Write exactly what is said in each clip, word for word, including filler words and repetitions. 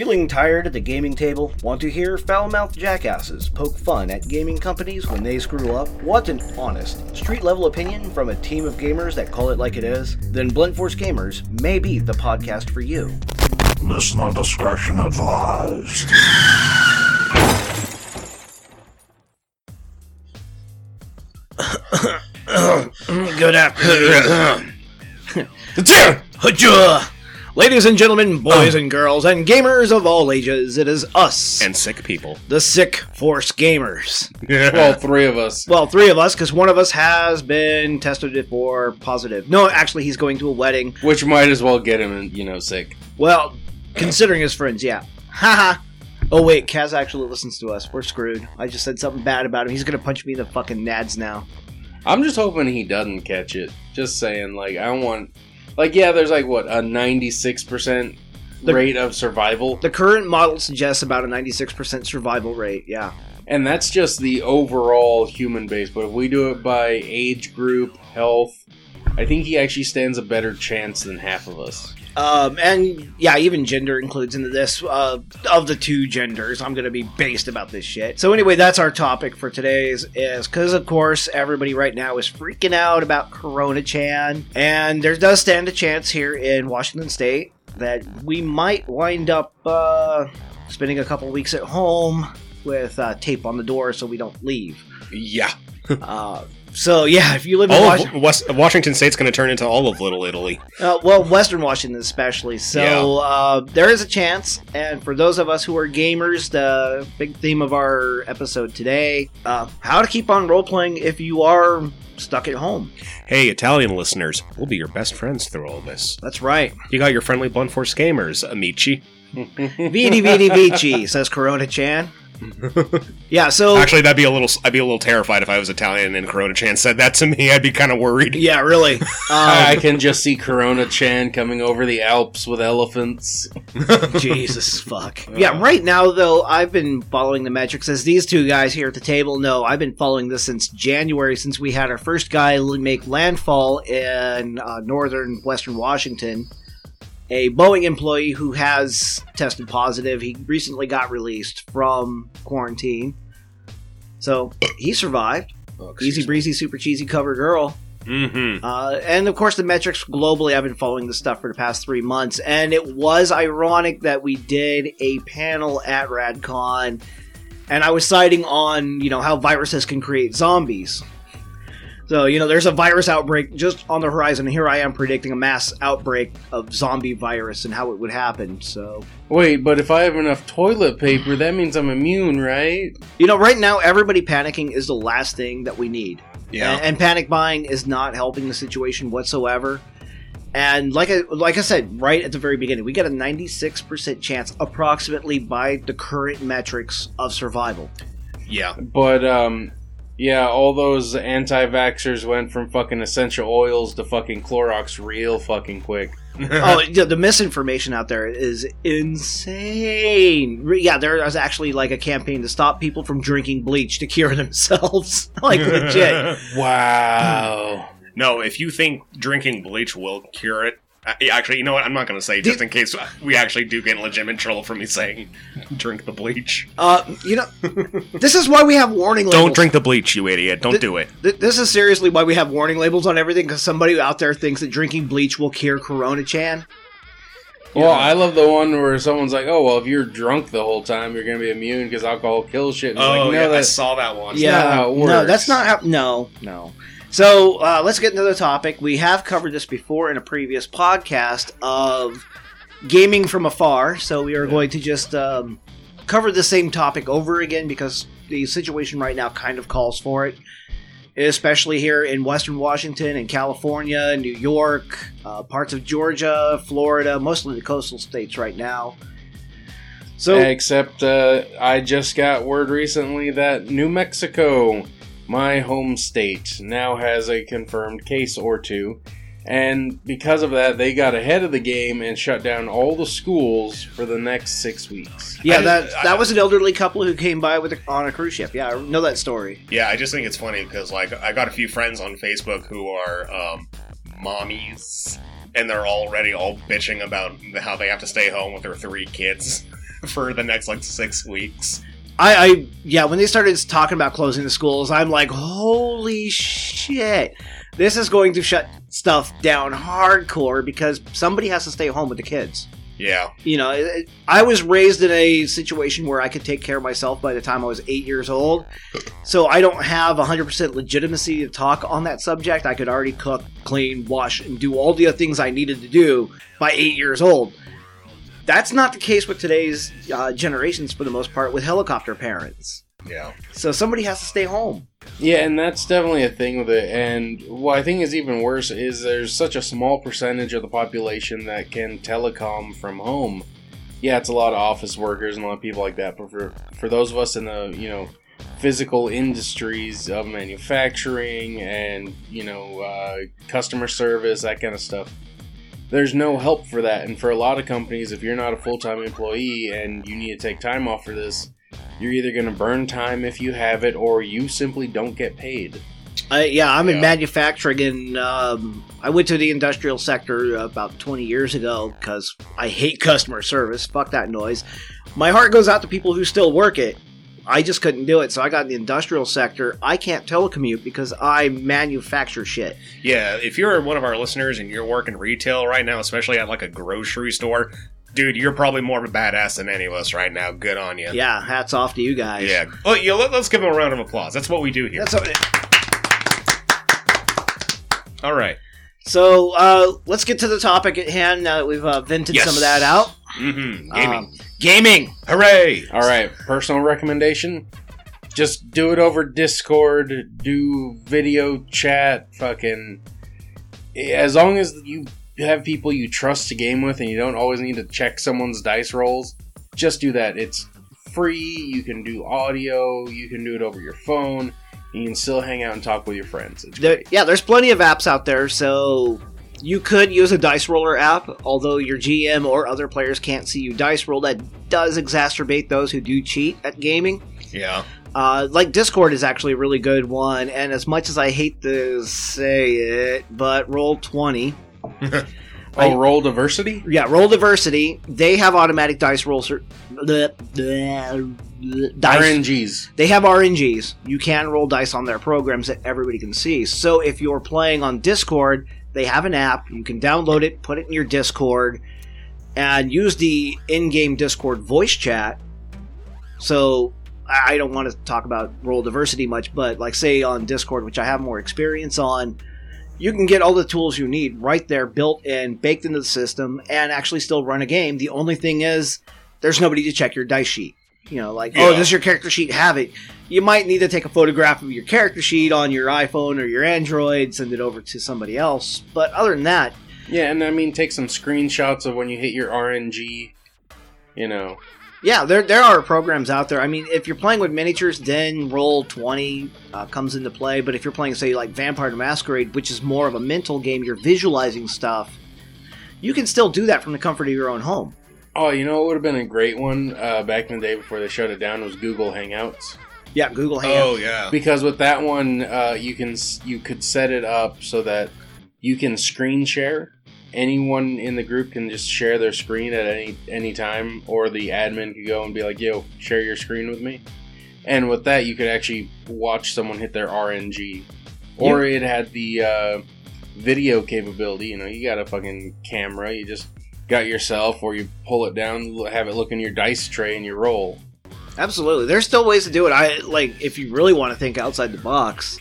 Feeling tired at the gaming table? Want to hear foul-mouthed jackasses poke fun at gaming companies when they screw up? Want an honest, street-level opinion from a team of gamers that call it like it is? Then Blunt Force Gamers may be the podcast for you. Listener discretion advised. Good afternoon. Ladies and gentlemen, boys um. and girls, and gamers of all ages, it is us. And sick people. The Sick Force Gamers. Yeah. Well, three of us. Well, three of us, because one of us has been tested for positive. No, actually, he's going to a wedding. Which might as well get him, you know, sick. Well, considering his friends, yeah. Haha. Oh, wait, Kaz actually listens to us. We're screwed. I just said something bad about him. He's going to punch me in the fucking nads now. I'm just hoping he doesn't catch it. Just saying, like, I don't want... Like, yeah, there's like, what, a ninety-six percent rate the, of survival? The current model suggests about a ninety-six percent survival rate, yeah. And that's just the overall human base. But if we do it by age group, health, I think he actually stands a better chance than half of us. Um, and, yeah, even gender includes into this. Uh, of the two genders, I'm going to be based about this shit. So anyway, that's our topic for today's is, because, of course, everybody right now is freaking out about Corona-chan. And there does stand a chance here in Washington State that we might wind up uh, spending a couple weeks at home with uh, tape on the door so we don't leave. Yeah. uh So, yeah, if you live in Washington... West, Washington State's going to turn into all of Little Italy. Uh, well, Western Washington especially. So, yeah. uh, there is a chance. And for those of us who are gamers, the big theme of our episode today, uh, how to keep on role-playing if you are stuck at home. Hey, Italian listeners, we'll be your best friends through all this. That's right. You got your friendly Blunt Force Gamers, amici. Vidi, vidi, vici, says Corona-chan. Yeah, so actually, that'd be a little. I'd be a little terrified if I was Italian and Corona-chan said that to me. I'd be kind of worried. Yeah, really. Um, I can just see Corona-chan coming over the Alps with elephants. Jesus fuck. Uh, yeah, right now though, I've been following the metrics, as these two guys here at the table know. I've been following this since January, since we had our first guy make landfall in uh, northern Western Washington. A Boeing employee who has tested positive. He recently got released from quarantine. So, he survived. Oh, Easy breezy, super cheesy cover girl. Mm-hmm. Uh, and, of course, the metrics globally. I've been following this stuff for the past three months. And it was ironic that we did a panel at RadCon. And I was citing on, you know, how viruses can create zombies. So, you know, there's a virus outbreak just on the horizon. Here I am predicting a mass outbreak of zombie virus and how it would happen, so... Wait, but if I have enough toilet paper, that means I'm immune, right? You know, right now, everybody panicking is the last thing that we need. Yeah. And, and panic buying is not helping the situation whatsoever. And like I, like I said, right at the very beginning, we got a ninety-six percent chance, approximately, by the current metrics of survival. Yeah. But, um... yeah, all those anti-vaxxers went from fucking essential oils to fucking Clorox real fucking quick. Oh, the misinformation out there is insane. Yeah, there was actually like a campaign to stop people from drinking bleach to cure themselves. Like, legit. Wow. No, if you think drinking bleach will cure it, actually, you know what? I'm not going to say, just in case we actually do get a legitimate troll from me saying, drink the bleach. Uh, you know, this is why we have warning labels. Don't drink the bleach, you idiot. Don't th- do it. Th- this is seriously why we have warning labels on everything, because somebody out there thinks that drinking bleach will cure Corona-chan. Well, yeah. I love the one where someone's like, oh, well, if you're drunk the whole time, you're going to be immune because alcohol kills shit. And oh, like, no, yeah, I saw that one. Yeah, no, no, that's not how... No, no. So, uh, let's get into the topic. We have covered this before in a previous podcast of gaming from afar, so we are going to just um, cover the same topic over again because the situation right now kind of calls for it, especially here in Western Washington and California, New York, uh, parts of Georgia, Florida, mostly the coastal states right now. So, Except uh, I just got word recently that New Mexico... my home state now has a confirmed case or two, and because of that, they got ahead of the game and shut down all the schools for the next six weeks. Yeah, that that was an elderly couple who came by with a, on a cruise ship. Yeah, I know that story. Yeah, I just think it's funny because like I got a few friends on Facebook who are um, mommies, and they're already all bitching about how they have to stay home with their three kids. for the next like six weeks. I, I yeah, when they started talking about closing the schools, I'm like, holy shit. This is going to shut stuff down hardcore because somebody has to stay home with the kids. Yeah. You know, it, I was raised in a situation where I could take care of myself by the time I was eight years old. So I don't have one hundred percent legitimacy to talk on that subject. I could already cook, clean, wash, and do all the other things I needed to do by eight years old. That's not the case with today's uh, generations, for the most part, with helicopter parents. Yeah. So somebody has to stay home. Yeah, and that's definitely a thing with it. And what I think is even worse is there's such a small percentage of the population that can telecom from home. Yeah, it's a lot of office workers and a lot of people like that. But for for those of us in the, you know, physical industries of manufacturing and, you know, uh, customer service, that kind of stuff, there's no help for that. And for a lot of companies, if you're not a full-time employee and you need to take time off for this, you're either going to burn time if you have it, or you simply don't get paid. Uh, yeah, I'm yeah. in manufacturing, and um, I went to the industrial sector about twenty years ago because I hate customer service. Fuck that noise. My heart goes out to people who still work it. I just couldn't do it, so I got in the industrial sector. I can't telecommute because I manufacture shit. Yeah, if you're one of our listeners and you're working retail right now, especially at like a grocery store, dude, you're probably more of a badass than any of us right now. Good on you. Yeah, hats off to you guys. Yeah, well, yeah, let, let's give them a round of applause. That's what we do here. That's what it- All right. So uh, let's get to the topic at hand now that we've uh, vented yes. some of that out. Mm-hmm. Gaming. Um, gaming. Hooray. All right. Personal recommendation. Just do it over Discord. Do video chat. Fucking. As long as you have people you trust to game with and you don't always need to check someone's dice rolls, just do that. It's free. You can do audio. You can do it over your phone. You can still hang out and talk with your friends. There, yeah, there's plenty of apps out there, so you could use a dice roller app, although your G M or other players can't see you dice roll. That does exacerbate those who do cheat at gaming. Yeah. Uh, like Discord is actually a really good one, and as much as I hate to say it, but Roll twenty. oh, I, Roll Diversity? Yeah, Roll Diversity. They have automatic dice rolls. Dice, R N Gs. They have R N Gs. You can roll dice on their programs that everybody can see. So if you're playing on Discord, they have an app. You can download it, put it in your Discord, and use the in-game Discord voice chat. So I don't want to talk about role diversity much, but like say on Discord, which I have more experience on, you can get all the tools you need right there, built in, baked into the system, and actually still run a game. The only thing is there's nobody to check your dice sheet. You know, like, yeah. oh, this is your character sheet, have it. You might need to take a photograph of your character sheet on your iPhone or your Android, send it over to somebody else. But other than that... Yeah, and I mean, take some screenshots of when you hit your R N G, you know. Yeah, there there are programs out there. I mean, if you're playing with miniatures, then Roll twenty uh, comes into play. But if you're playing, say, like Vampire the Masquerade, which is more of a mental game, you're visualizing stuff, you can still do that from the comfort of your own home. Oh, you know what would have been a great one uh, back in the day before they shut it down was Google Hangouts. Yeah, Google Hangouts. Oh, yeah. Because with that one, uh, you can you could set it up so that you can screen share. Anyone in the group can just share their screen at any any time, or the admin could go and be like, yo, share your screen with me. And with that, you could actually watch someone hit their R N G. Or yeah. It had the uh, video capability. You know, you got a fucking camera. You just... got yourself, or you pull it down, have it look in your dice tray and you roll. Absolutely. There's still ways to do it. I like, if you really want to think outside the box,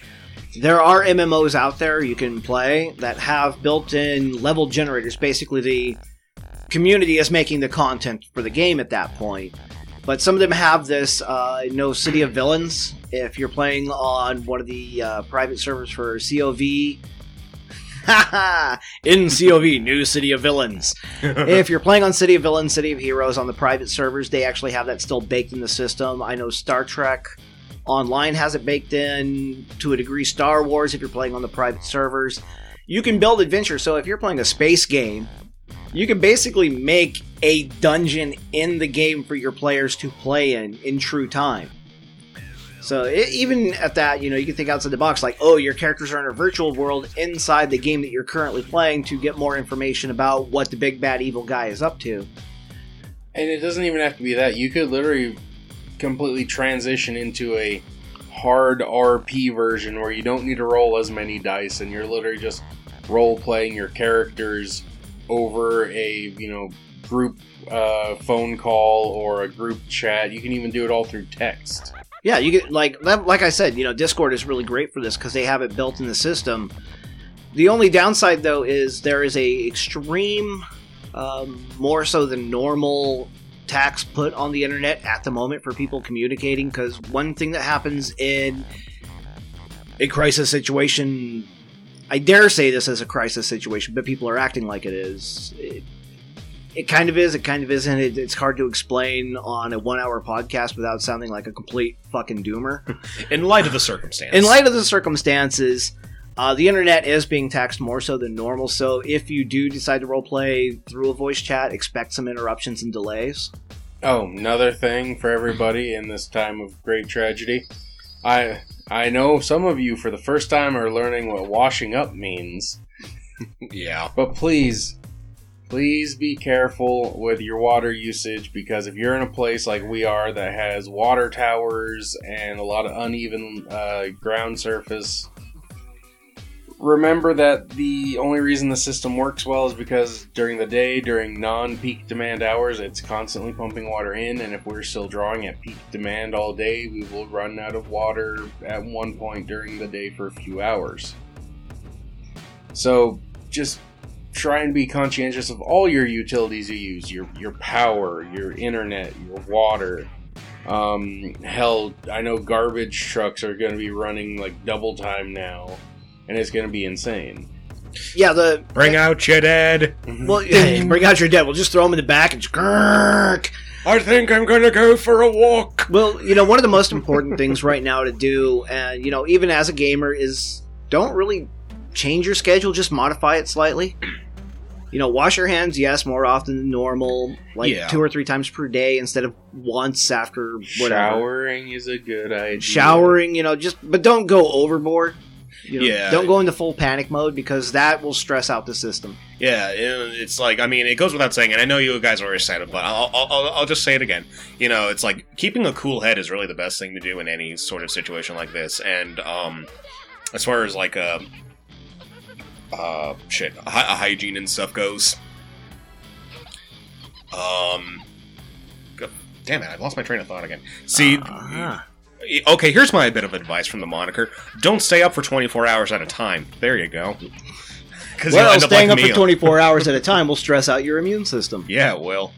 there are M M Os out there you can play that have built-in level generators. Basically, the community is making the content for the game at that point. But some of them have this, uh, you know, City of Villains. If you're playing on one of the uh, private servers for C O V, in C O V, new City of Villains. If you're playing on City of Villains, City of Heroes, on the private servers, they actually have that still baked in the system. I know Star Trek Online has it baked in, to a degree Star Wars, if you're playing on the private servers. You can build adventures, so if you're playing a space game, you can basically make a dungeon in the game for your players to play in, in true time. So it, even at that, you know, you can think outside the box, like, oh, your characters are in a virtual world inside the game that you're currently playing to get more information about what the big bad evil guy is up to. And it doesn't even have to be that. You could literally completely transition into a hard R P version where you don't need to roll as many dice and you're literally just role-playing your characters over a, you know, group uh, phone call or a group chat. You can even do it all through text. Yeah, you get like like I said, you know, Discord is really great for this because they have it built in the system. The only downside, though, is there is a extreme, um, more so than normal, tax put on the internet at the moment for people communicating. Because one thing that happens in a crisis situation, I dare say this is a crisis situation, but people are acting like it is. It, It kind of is, it kind of isn't. It, it's hard to explain on a one-hour podcast without sounding like a complete fucking doomer. In light of the circumstance. In light of the circumstances, uh, the internet is being taxed more so than normal, so if you do decide to roleplay through a voice chat, expect some interruptions and delays. Oh, another thing for everybody in this time of great tragedy. I I know some of you, for the first time, are learning what washing up means. Yeah. But please... Please be careful with your water usage, because if you're in a place like we are that has water towers and a lot of uneven uh, ground surface, remember that the only reason the system works well is because during the day, during non-peak demand hours, it's constantly pumping water in, and if we're still drawing at peak demand all day, we will run out of water at one point during the day for a few hours. So, just... try and be conscientious of all your utilities you use, your your power, your internet, your water. Um, hell, I know garbage trucks are going to be running like double time now, and it's going to be insane. Yeah, the bring uh, out your dead. Well, yeah, bring out your dead. We'll just throw them in the back and just. Grrrk. I think I'm going to go for a walk. Well, you know, one of the most important things right now to do, and uh, you know, even as a gamer, is don't really. Change your schedule, just modify it slightly. You know, wash your hands, yes, more often than normal, like yeah. two or three times per day instead of once after whatever. Showering is a good idea. Showering, you know, just, but don't go overboard. You know, yeah. Don't go into full panic mode because that will stress out the system. Yeah, it's like, I mean, it goes without saying, and I know you guys already said it, but I'll, I'll, I'll just say it again. You know, it's like, keeping a cool head is really the best thing to do in any sort of situation like this. And, um, as far as like, uh, Uh, shit, Hi- hygiene and stuff goes. Um, go- damn it, I lost my train of thought again. See, uh-huh. Okay, here's my bit of advice from the moniker. Don't stay up for twenty-four hours at a time. There you go. Well, staying like up for twenty-four hours at a time will stress out your immune system. Yeah, it will.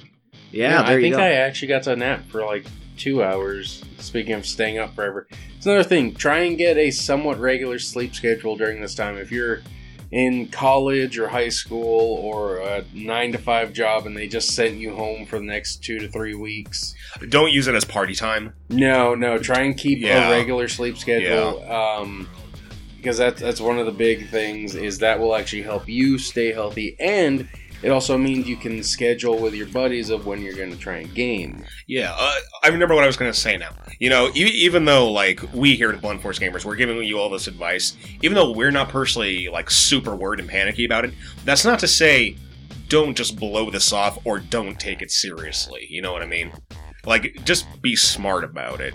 Yeah, yeah there I you think go. I actually got to nap for like two hours, speaking of staying up forever. It's another thing, try and get a somewhat regular sleep schedule during this time. If you're in college or high school or a nine to five job and they just sent you home for the next two to three weeks. Don't use it as party time. No, no. Try and keep yeah. a regular sleep schedule yeah. um, because that's, that's one of the big things is that will actually help you stay healthy, and it also means you can schedule with your buddies of when you're going to try and game. Yeah, uh, I remember what I was going to say now. You know, e- even though, like, we here at Blunt Force Gamers, we're giving you all this advice, even though we're not personally, like, super worried and panicky about it, that's not to say don't just blow this off or don't take it seriously. You know what I mean? Like, just be smart about it.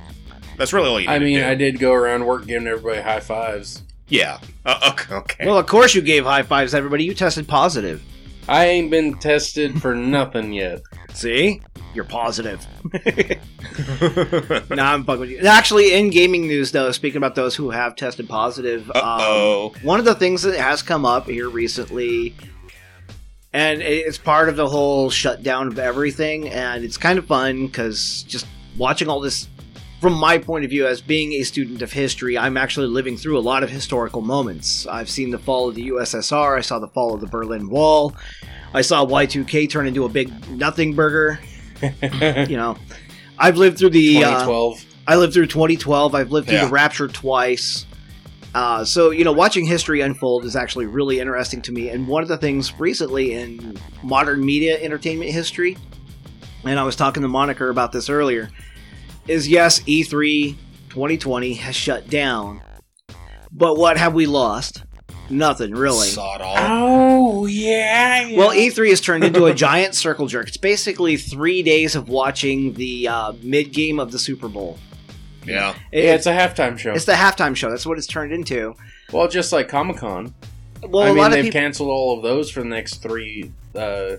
That's really all you need I mean, to do. I did go around work giving everybody high fives. Yeah. Uh, okay. Well, of course you gave high fives to everybody. You tested positive. I ain't been tested for nothing yet. See? You're positive. Nah, I'm fucking with you. Actually, in gaming news, though, speaking about those who have tested positive, um, one of the things that has come up here recently, and it's part of the whole shutdown of everything, and it's kind of fun, because just watching all this, from my point of view, as being a student of history, I'm actually living through a lot of historical moments. I've seen the fall of the U S S R, I saw the fall of the Berlin Wall, I saw Y two K turn into a big nothing burger. You know, I've lived through the... twenty twelve. Uh, I lived through twenty twelve, I've lived through yeah. the Rapture twice. Uh, so, you know, watching history unfold is actually really interesting to me, and one of the things recently in modern media entertainment history, and I was talking to Moniker about this earlier, is yes, E three twenty twenty has shut down, but what have we lost? Nothing, really. Saw it all. Oh, yeah, yeah. Well, E three has turned into a giant circle jerk. It's basically three days of watching the uh, mid-game of the Super Bowl. Yeah. It, yeah, it's a halftime show. It's the halftime show. That's what it's turned into. Well, just like Comic-Con. Well, I a mean, lot of they've people... canceled all of those for the next three... Uh,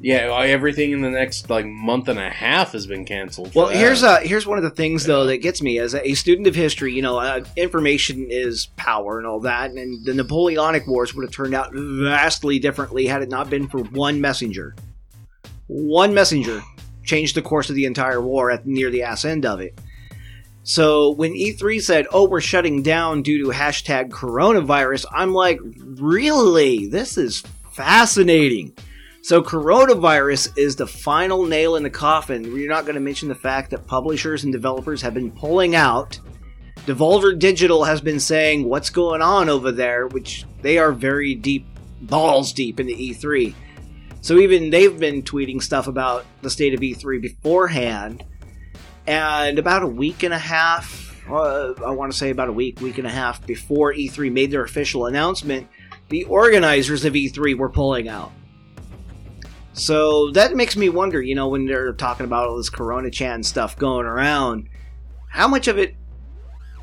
yeah, everything in the next like month and a half has been canceled. Well, that. here's uh, here's one of the things, yeah. though, that gets me. As a student of history, you know, uh, information is power and all that, and the Napoleonic Wars would have turned out vastly differently had it not been for one messenger. One messenger changed the course of the entire war at near the ass end of it. So when E three said, oh, we're shutting down due to hashtag coronavirus, I'm like, really? This is fascinating. So coronavirus is the final nail in the coffin. We're not going to mention the fact that publishers and developers have been pulling out. Devolver Digital has been saying, what's going on over there? Which they are very deep, balls deep into E three. So even they've been tweeting stuff about the state of E three beforehand. And about a week and a half, uh, I want to say about a week, week and a half before E three made their official announcement, the organizers of E three were pulling out. So that makes me wonder, you know, when they're talking about all this Corona-chan stuff going around, how much of it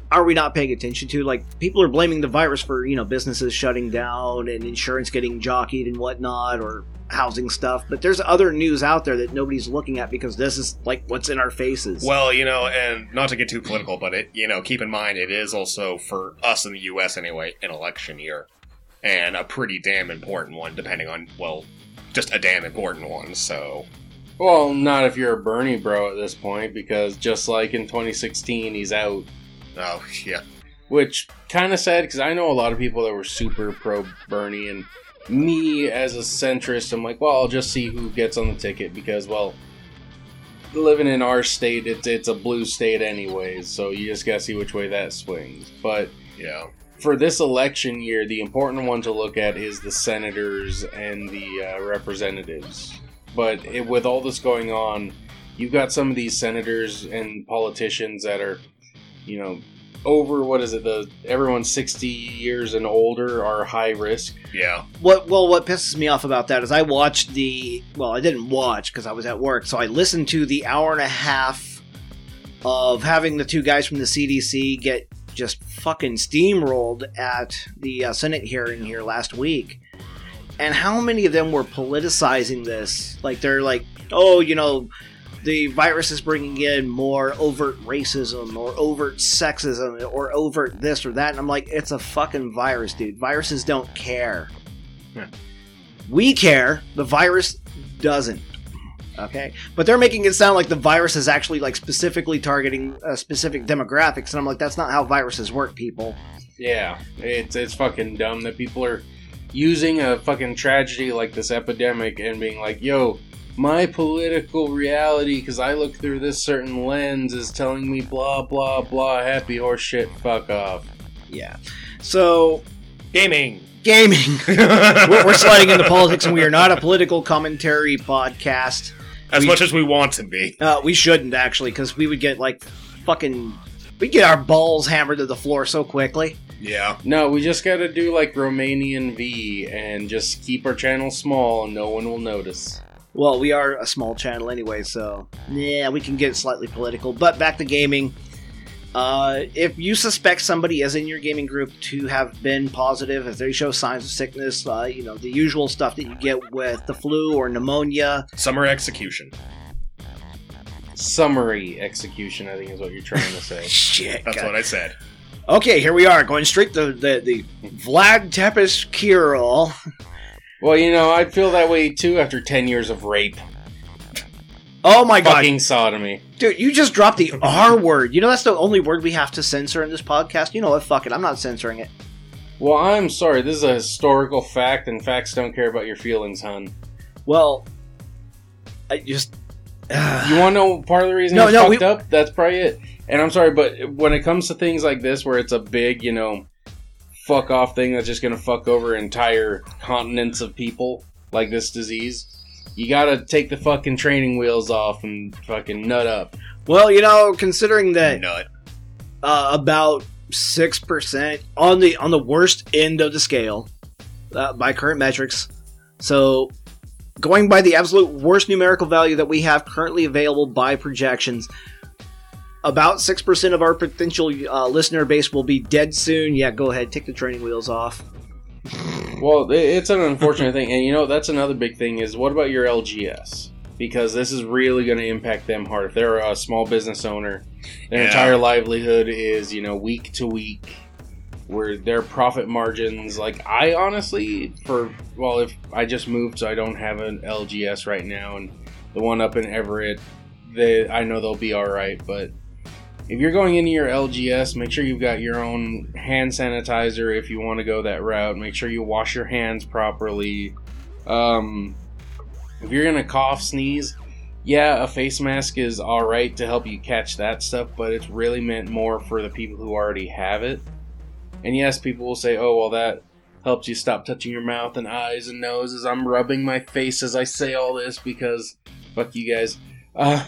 are we not paying attention to? Like, people are blaming the virus for, you know, businesses shutting down and insurance getting jockeyed and whatnot, or housing stuff, but there's other news out there that nobody's looking at because this is like what's in our faces. Well, you know, and not to get too political, but it, you know, keep in mind it is also for us in the U S anyway, an election year, and a pretty damn important one, depending on, well, just a damn important one. So, well, not if you're a Bernie bro at this point, because just like in twenty sixteen, he's out. Oh yeah, which kind of sad because I know a lot of people that were super pro Bernie and. Me, as a centrist, I'm like, well, I'll just see who gets on the ticket because, well, living in our state, it's, it's a blue state anyways, so you just gotta see which way that swings. But yeah, for this election year, the important one to look at is the senators and the uh, representatives. But it, with all this going on, you've got some of these senators and politicians that are, you know, over, what is it, the everyone sixty years and older are high risk. Yeah. What Well, what pisses me off about that is I watched the, well, I didn't watch because I was at work, so I listened to the hour and a half of having the two guys from the C D C get just fucking steamrolled at the uh, Senate hearing here last week. And how many of them were politicizing this? Like, they're like, oh, you know, the virus is bringing in more overt racism or overt sexism or overt this or that. And I'm like, it's a fucking virus, dude. Viruses don't care. Yeah. We care. The virus doesn't. Okay? But they're making it sound like the virus is actually like specifically targeting uh, specific demographics. And I'm like, that's not how viruses work, people. Yeah. It's, it's fucking dumb that people are using a fucking tragedy like this epidemic and being like, yo, my political reality, because I look through this certain lens, is telling me blah, blah, blah, happy horse shit, fuck off. Yeah. So, gaming. Gaming. we're, we're sliding into politics, and we are not a political commentary podcast. As we, much as we want to be. Uh, we shouldn't, actually, because we would get, like, fucking... We'd get our balls hammered to the floor so quickly. Yeah. No, we just gotta do, like, Romanian V, and just keep our channel small, and no one will notice. Well, we are a small channel anyway, so yeah, we can get slightly political. But back to gaming. Uh, if you suspect somebody is in your gaming group to have been positive, if they show signs of sickness, uh, you know, the usual stuff that you get with the flu or pneumonia. Summary execution. Summary execution, I think is what you're trying to say. Shit. That's God. What I said. Okay, here we are, going straight to the, the Vlad Tepes cure-all. Well, you know, I'd feel that way, too, after ten years of rape. Oh, my Fucking God. Fucking sodomy. Dude, you just dropped the R word. You know, that's the only word we have to censor in this podcast. You know what? Fuck it. I'm not censoring it. Well, I'm sorry. This is a historical fact, and facts don't care about your feelings, hon. Well, I just... Uh... You want to know part of the reason no, it's no, fucked we... up? That's probably it. And I'm sorry, but when it comes to things like this, where it's a big, you know... fuck off thing that's just gonna fuck over entire continents of people like this disease, you gotta take the fucking training wheels off and fucking nut up. Well, you know, considering that nut. Uh, about six percent on the on the worst end of the scale uh, by current metrics. So going by the absolute worst numerical value that we have currently available by projections, about six percent of our potential uh, listener base will be dead soon. Yeah, go ahead, take the training wheels off. Well, it's an unfortunate thing. And you know, that's another big thing is what about your L G S? Because this is really going to impact them hard. If they're a small business owner, their yeah. entire livelihood is, you know, week to week, where their profit margins, like, I honestly, for, well, if I just moved, so I don't have an L G S right now, and the one up in Everett, they, I know they'll be all right, but if you're going into your L G S, make sure you've got your own hand sanitizer if you want to go that route. Make sure you wash your hands properly. Um... If you're going to cough, sneeze, yeah, a face mask is alright to help you catch that stuff, but it's really meant more for the people who already have it. And yes, people will say, oh, well, that helps you stop touching your mouth and eyes and noses. I'm rubbing my face as I say all this because, fuck you guys. Uh,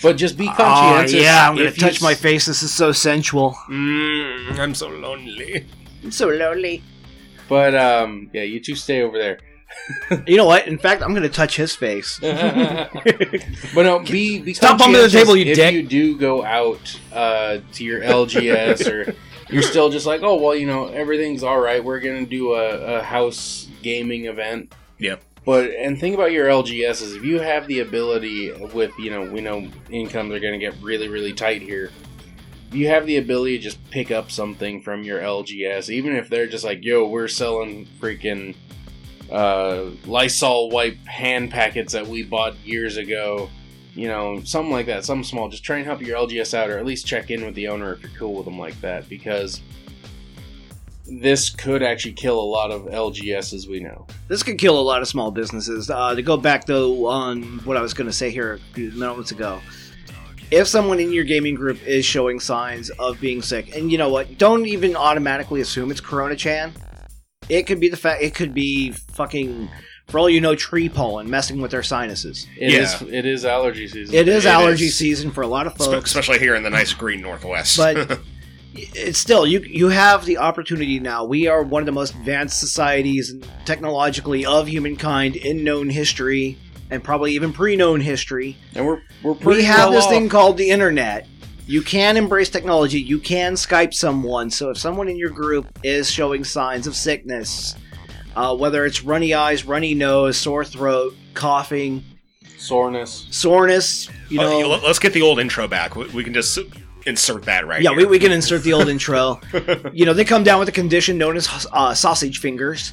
but just be conscientious. Oh, yeah, I'm going to touch s- my face. This is so sensual. Mm, I'm so lonely. I'm so lonely. But, um, yeah, you two stay over there. You know what? In fact, I'm going to touch his face. But no, be, be stop bumping the table, you if dick. If you do go out uh, to your L G S, or you're still just like, oh well, you know, everything's all right. We're going to do a, a house gaming event. Yep. But and think about your L G Ss. If you have the ability, with you know, we know incomes are going to get really, really tight here. You have the ability to just pick up something from your L G S, even if they're just like, yo, we're selling freaking. Uh, Lysol wipe hand packets that we bought years ago, you know, something like that, something small. Just try and help your L G S out, or at least check in with the owner if you're cool with them like that, because this could actually kill a lot of L G Ss we know. This could kill a lot of small businesses. Uh, to go back though on what I was going to say here a few moments ago, if someone in your gaming group is showing signs of being sick, and you know what, don't even automatically assume it's Corona-chan. It could be the fact. It could be fucking, for all you know, tree pollen messing with their sinuses. It yeah. is. It is allergy season. It is it allergy is. season for a lot of folks, especially here in the nice green Northwest. But it's still you. You have the opportunity now. We are one of the most advanced societies technologically of humankind in known history, and probably even pre-known history. And we're we're pretty we have well this off. thing called the internet. You can embrace technology. You can Skype someone. So if someone in your group is showing signs of sickness, uh, whether it's runny eyes, runny nose, sore throat, coughing, soreness, soreness, you know, uh, let's get the old intro back. We, we can just insert that right. Yeah, here. we we can insert the old intro. You know, they come down with a condition known as uh, sausage fingers.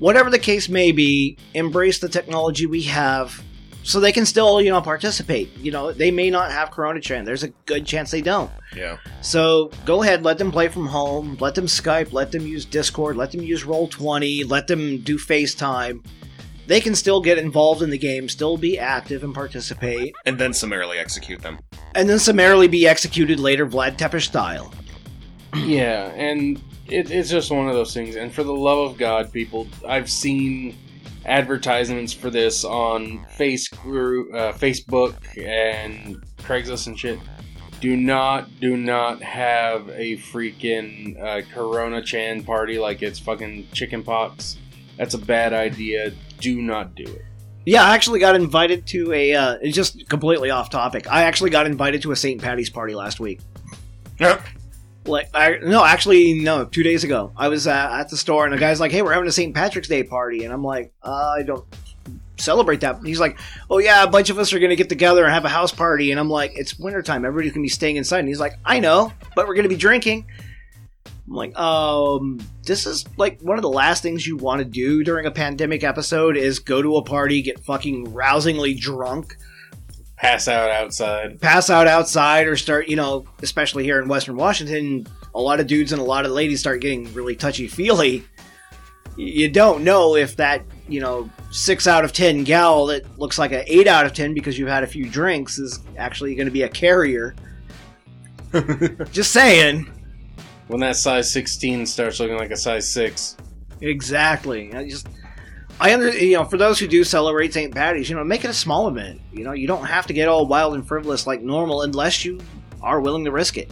Whatever the case may be, embrace the technology we have. So they can still, you know, participate. You know, they may not have Corona Chan. There's a good chance they don't. Yeah. So go ahead, let them play from home. Let them Skype. Let them use Discord. Let them use Roll twenty. Let them do FaceTime. They can still get involved in the game, still be active and participate. And then summarily execute them. And then summarily be executed later, Vlad Tepish style. Yeah, and it, it's just one of those things. And for the love of God, people, I've seen advertisements for this on face group, uh, Facebook and Craigslist and shit. Do not, do not have a freaking uh, Corona Chan party like it's fucking chicken pox. That's a bad idea. Do not do it. Yeah, I actually got invited to a, uh, it's just completely off topic. I actually got invited to a Saint Patty's party last week. Yep. Like I no, actually no. Two days ago, I was uh, at the store and a guy's like, "Hey, we're having a Saint Patrick's Day party," and I'm like, uh, "I don't celebrate that." And he's like, "Oh yeah, a bunch of us are gonna get together and have a house party," and I'm like, "It's wintertime. Everybody's gonna be staying inside." And he's like, "I know, but we're gonna be drinking." I'm like, "Um, this is like one of the last things you want to do during a pandemic episode is go to a party, get fucking rousingly drunk." Pass out outside. Pass out outside or start, you know, especially here in Western Washington, a lot of dudes and a lot of ladies start getting really touchy-feely. You don't know if that, you know, six out of ten gal that looks like an eight out of ten because you've had a few drinks is actually going to be a carrier. Just saying. When that size sixteen starts looking like a size six. Exactly. I just... I under, you know, for those who do celebrate Saint Patty's, you know, make it a small event. You know, you don't have to get all wild and frivolous like normal unless you are willing to risk it.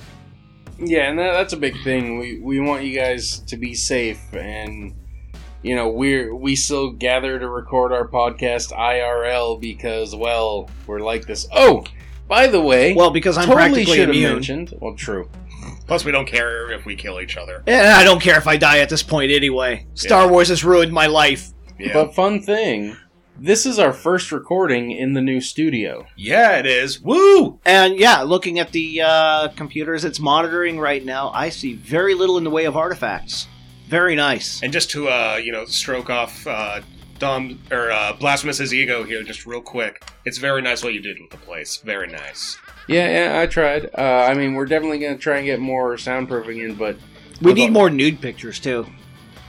Yeah, and that, that's a big thing. We we want you guys to be safe, and you know we're we still gather to record our podcast I R L because well we're like this. Oh, by the way, well because I'm totally practically immune. Mentioned. Well, true. Plus, we don't care if we kill each other. And I don't care if I die at this point anyway. Star yeah. Wars has ruined my life. Yeah. But fun thing, this is our first recording in the new studio. Yeah, it is. Woo! And yeah, looking at the uh, computers it's monitoring right now, I see very little in the way of artifacts. Very nice. And just to uh, you know, stroke off uh, Dom or uh, Blasphemous' ego here, just real quick, it's very nice what you did with the place. Very nice. Yeah, yeah, I tried. Uh, I mean, we're definitely going to try and get more soundproofing in, but... We need more nude pictures, too.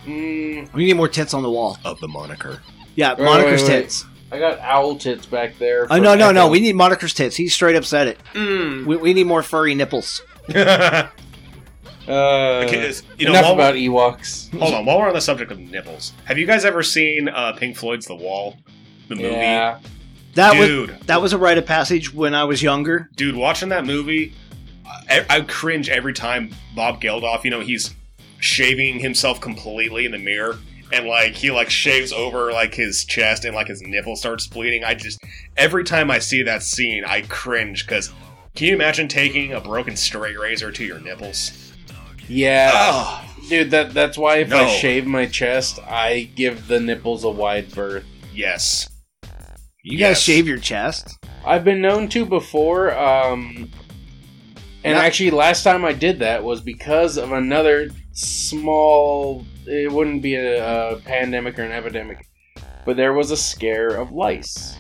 Mm. We need more tits on the wall. Of the moniker. Yeah, wait, moniker's wait, wait. tits. I got owl tits back there. Oh, no, no, no. We need moniker's tits. He straight up said it. Mm. We, we need more furry nipples. uh, okay, you know, enough about Ewoks. Hold on, while we're on the subject of nipples, have you guys ever seen uh, Pink Floyd's The Wall? The movie? Yeah. That Dude. was that was a rite of passage when I was younger. Dude, watching that movie, I, I cringe every time Bob Geldof, you know, he's shaving himself completely in the mirror, and like he like shaves over like his chest and like his nipple starts bleeding. I just every time I see that scene, I cringe because can you imagine taking a broken straight razor to your nipples? Yeah. Oh. Dude, that that's why if no. I shave my chest, I give the nipples a wide berth. Yes. You yes. guys shave your chest? I've been known to before, um, and Not- actually last time I did that was because of another small, it wouldn't be a, a pandemic or an epidemic, but there was a scare of lice.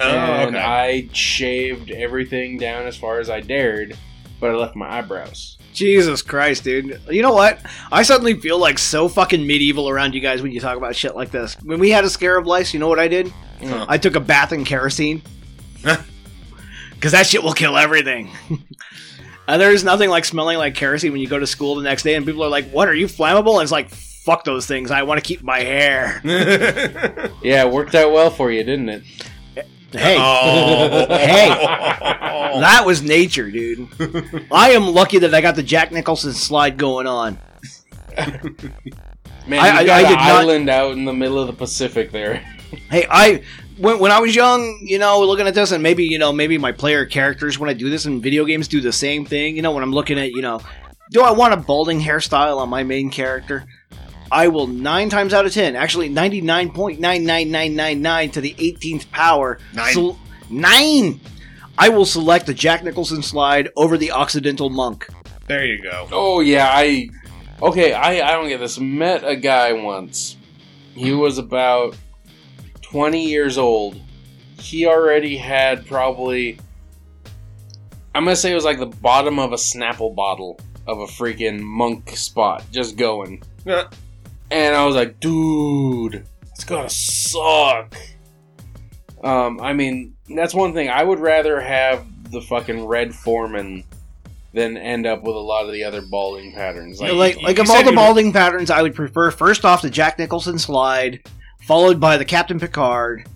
Oh, and okay. I shaved everything down as far as I dared, but I left my eyebrows. Jesus Christ, dude. You know what? I suddenly feel like so fucking medieval around you guys when you talk about shit like this. When we had a scare of lice, you know what I did? Huh. I took a bath in kerosene. Because that shit will kill everything. And there's nothing like smelling like kerosene when you go to school the next day and people are like, what, are you flammable? And it's like, fuck those things. I want to keep my hair. Yeah, it worked out well for you, didn't it? Hey. Oh. Hey. That was nature, dude. I am lucky that I got the Jack Nicholson slide going on. Man, I, you got I, I an did island not... out in the middle of the Pacific there. Hey, I when, when I was young, you know, looking at this, and maybe, you know, maybe my player characters when I do this in video games do the same thing. You know, when I'm looking at, you know, do I want a balding hairstyle on my main character? I will nine times out of ten, actually ninety-nine point nine nine nine nine nine to the eighteenth power. Nine. Sol- nine! I will select the Jack Nicholson slide over the Occidental Monk. There you go. Oh, yeah, I... Okay, I, I don't get this. Met a guy once. He was about twenty years old. He already had probably... I'm going to say it was like the bottom of a Snapple bottle of a freaking monk spot. Just going. Yeah. And I was like, dude, it's going to suck. Um, I mean, that's one thing. I would rather have the fucking Red Foreman... Then end up with a lot of the other balding patterns. Like, yeah, like, like of all the balding patterns, I would prefer first off the Jack Nicholson slide, followed by the Captain Picard,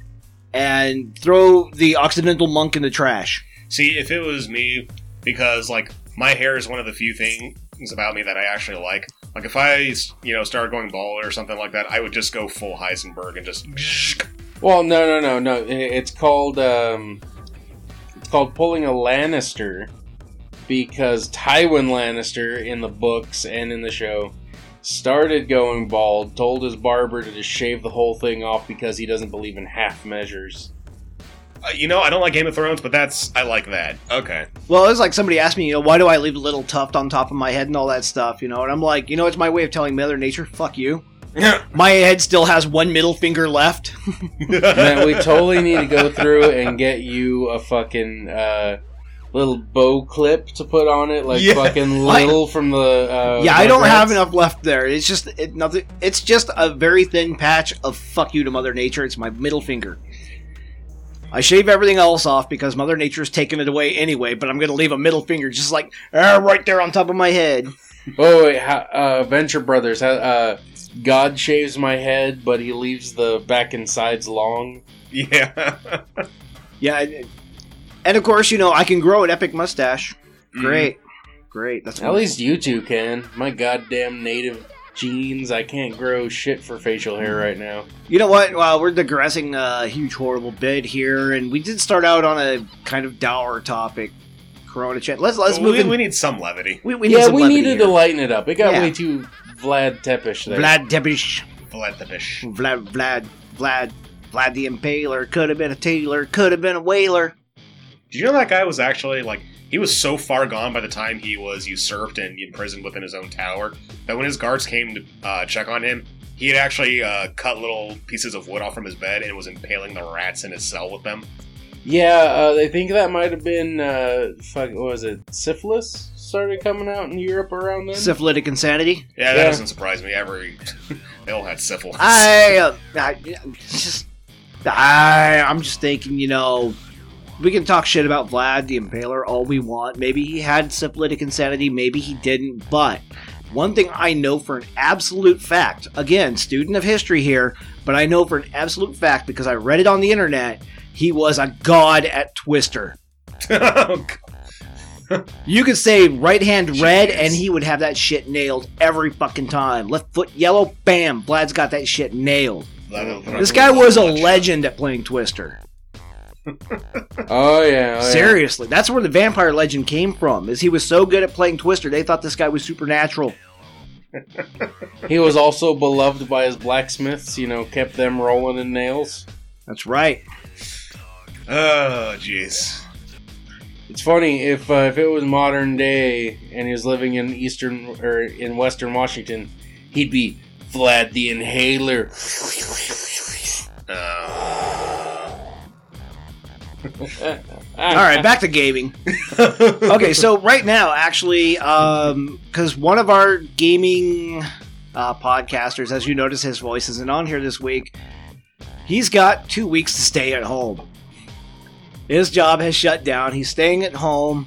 and throw the Occidental Monk in the trash. See, if it was me, because like my hair is one of the few things about me that I actually like. Like if I, you know, started going bald or something like that, I would just go full Heisenberg and just. Well, no, no, no, no. It's called um, it's called pulling a Lannister. Because Tywin Lannister, in the books and in the show, started going bald, told his barber to just shave the whole thing off because he doesn't believe in half measures. Uh, you know, I don't like Game of Thrones, but that's... I like that. Okay. Well, it was like somebody asked me, you know, why do I leave a little tuft on top of my head and all that stuff, you know? And I'm like, you know, it's my way of telling Mother Nature, fuck you. My head still has one middle finger left. Man, we totally need to go through and get you a fucking... Uh, little bow clip to put on it, like yeah. fucking little I, from the. Uh, yeah, I don't rats. have enough left there. It's just it, nothing. It's just a very thin patch of fuck you to Mother Nature. It's my middle finger. I shave everything else off because Mother Nature's taking it away anyway. But I'm gonna leave a middle finger just like ah, right there on top of my head. Oh, wait, uh, Venture Brothers. Uh, God shaves my head, but he leaves the back and sides long. Yeah. Yeah. It, And, of course, you know, I can grow an epic mustache. Great. Mm. great. That's at least you two can. My goddamn native genes. I can't grow shit for facial hair right now. You know what? Well, we're digressing a huge, horrible bit here, and we did start out on a kind of dour topic. Corona chat. Let's let's well, move. We, in. we need some levity. We, we yeah, need some we levity needed here. to lighten it up. It got yeah. way too Vlad Tepish there. Vlad Tepish. Vlad Tepish. Vlad Vlad Vlad Vlad the Impaler. Could have been a tailor. Could have been a whaler. Did you know that guy was actually like? He was so far gone by the time he was usurped and imprisoned within his own tower that when his guards came to uh, check on him, he had actually uh, cut little pieces of wood off from his bed and was impaling the rats in his cell with them. Yeah, uh, I think that might have been, uh, fuck, what was it, syphilis started coming out in Europe around then? Syphilitic insanity? Yeah, that yeah. doesn't surprise me. Every, they all had syphilis. I, uh, I, just, I, I'm just thinking, you know... We can talk shit about Vlad the Impaler all we want. Maybe he had syphilitic insanity, maybe he didn't, but one thing I know for an absolute fact, again, student of history here, but I know for an absolute fact because I read it on the internet, he was a god at Twister. Oh, God. You could say right hand Jeez. red and he would have that shit nailed every fucking time. Left foot yellow, bam, Vlad's got that shit nailed. This guy was a legend at playing Twister. oh, yeah, oh seriously yeah. That's where the vampire legend came from, is he was so good at playing Twister they thought this guy was supernatural. He was also beloved by his blacksmiths, you know, kept them rolling in nails. That's right. Oh jeez. It's funny, if uh, if it was modern day and he was living in eastern or in western Washington, he'd be Vlad the Inhaler. Oh. All right, back to gaming. Okay, so right now, actually, because um, one of our gaming uh, podcasters, as you notice, his voice isn't on here this week. He's got two weeks to stay at home. His job has shut down. He's staying at home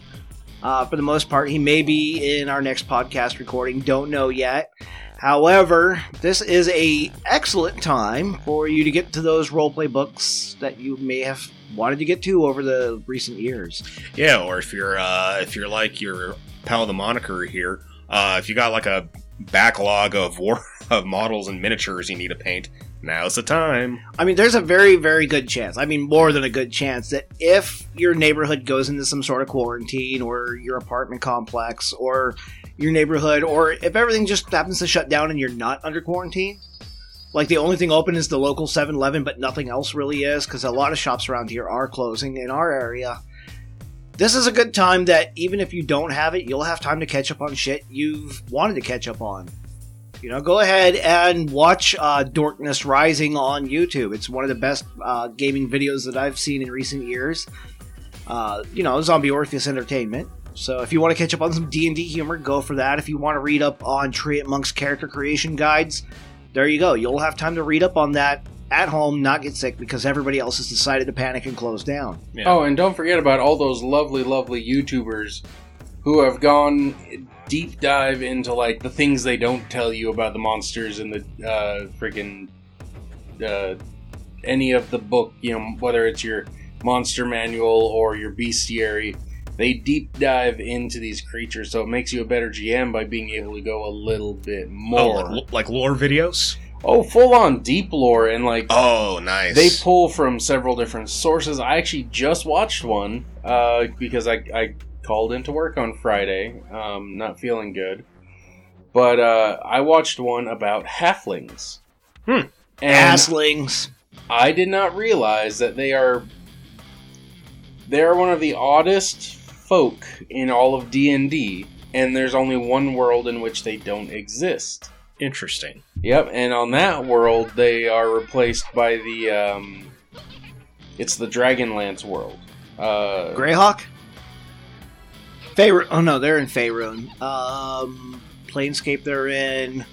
uh, for the most part. He may be in our next podcast recording. Don't know yet. However, this is a excellent time for you to get to those roleplay books that you may have wanted to get to over the recent years. Yeah, or if you're uh, if you're like your pal the Moniker here, uh, if you got like a backlog of war of models and miniatures you need to paint, now's the time. I mean, there's a very, very good chance, I mean more than a good chance, that if your neighborhood goes into some sort of quarantine or your apartment complex or your neighborhood, or if everything just happens to shut down and you're not under quarantine, like the only thing open is the local seven eleven, but nothing else really is, because a lot of shops around here are closing in our area. This is a good time that even if you don't have it, you'll have time to catch up on shit you've wanted to catch up on. You know, go ahead and watch uh, Darkness Rising on YouTube. It's one of the best uh, gaming videos that I've seen in recent years. Uh, you know, Zombie Orpheus Entertainment. So if you want to catch up on some D and D humor, go for that. If you want to read up on Treant Monk's character creation guides, there you go. You'll have time to read up on that at home, not get sick, because everybody else has decided to panic and close down. Yeah. Oh, and don't forget about all those lovely, lovely YouTubers who have gone deep dive into, like, the things they don't tell you about the monsters and the uh, freaking... Uh, any of the book, you know, whether it's your monster manual or your bestiary... They deep dive into these creatures, so it makes you a better G M by being able to go a little bit more. Oh, like lore videos? Oh, full-on deep lore, and like... Oh, nice. They pull from several different sources. I actually just watched one, uh, because I, I called into work on Friday, um, not feeling good. But uh, I watched one about halflings. Hmm. And halflings. I did not realize that they are... They're one of the oddest folk in all of D and D, and there's only one world in which they don't exist. Interesting. Yep, and on that world, they are replaced by the, um... It's the Dragonlance world. Uh... Greyhawk? Faerun. Oh, no, they're in Faerun. Um... Planescape, they're in...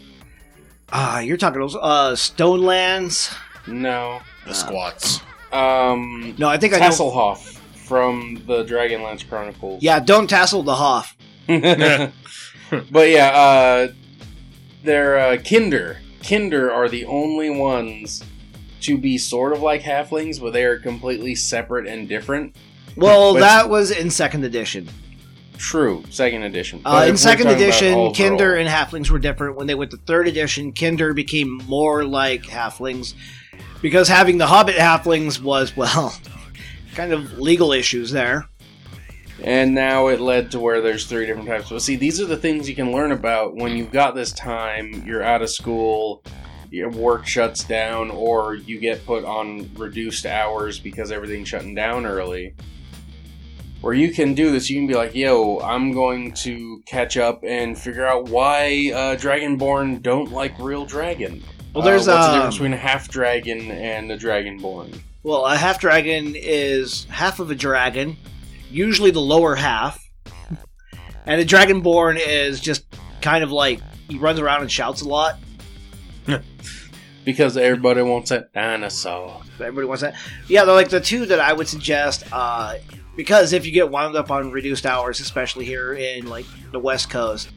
Ah, uh, you're talking about, uh, Stonelands? No. The Squats. Um... No, I think I know... Tasselhoff. From the Dragonlance Chronicles. Yeah, don't tassel the Hoff. But yeah, uh, they're uh, Kinder. Kinder are the only ones to be sort of like halflings, but they are completely separate and different. Well, but that was in second edition. True. Second edition. Uh, in second edition, Kinder and Halflings were different. When they went to third edition, Kinder became more like Halflings, because having the Hobbit Halflings was, well, kind of legal issues there. And now it led to where there's three different types. But see, these are the things you can learn about when you've got this time, you're out of school, your work shuts down, or you get put on reduced hours because everything's shutting down early. Where you can do this, you can be like, yo, I'm going to catch up and figure out why uh, Dragonborn don't like real dragon. Well, there's uh, what's um, the difference between a half-dragon and a Dragonborn? Well, a half-dragon is half of a dragon, usually the lower half. And a Dragonborn is just kind of like, he runs around and shouts a lot. Because everybody wants that dinosaur. Everybody wants that. Yeah, they're like the two that I would suggest, uh, because if you get wound up on reduced hours, especially here in like the West Coast,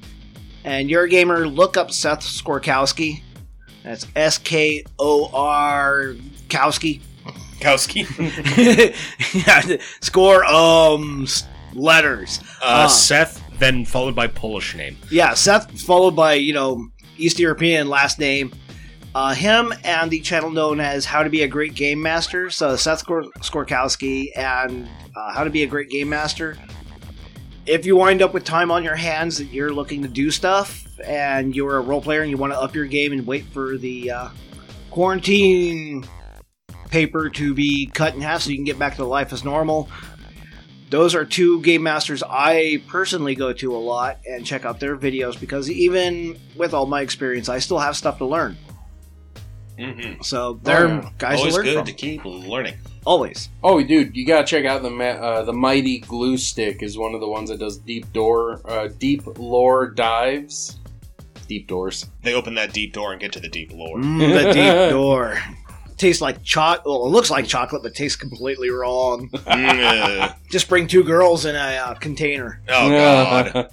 and you're a gamer, look up Seth Skorkowski. That's S K O R Kowski. Kowski. Yeah, score um letters. Uh, uh, Seth, then followed by Polish name. Yeah, Seth followed by, you know, East European last name. Uh, him and the channel known as How to Be a Great Game Master. So Seth Skorkowski and uh, How to Be a Great Game Master. If you wind up with time on your hands that you're looking to do stuff, and you're a role player and you want to up your game and wait for the uh, quarantine paper to be cut in half so you can get back to life as normal, those are two game masters I personally go to a lot and check out their videos, because even with all my experience, I still have stuff to learn. Mm-hmm. So they're oh, yeah. guys always to learn good from. To keep learning. Always. Oh, dude, you gotta check out the ma- uh, the Mighty Glue Stick is one of the ones that does deep door, uh, deep lore dives, deep doors. They open that deep door and get to the deep lore. Mm, the deep door tastes like chocolate. Well, it looks like chocolate, but tastes completely wrong. Mm. Just bring two girls in a uh, container. Oh God.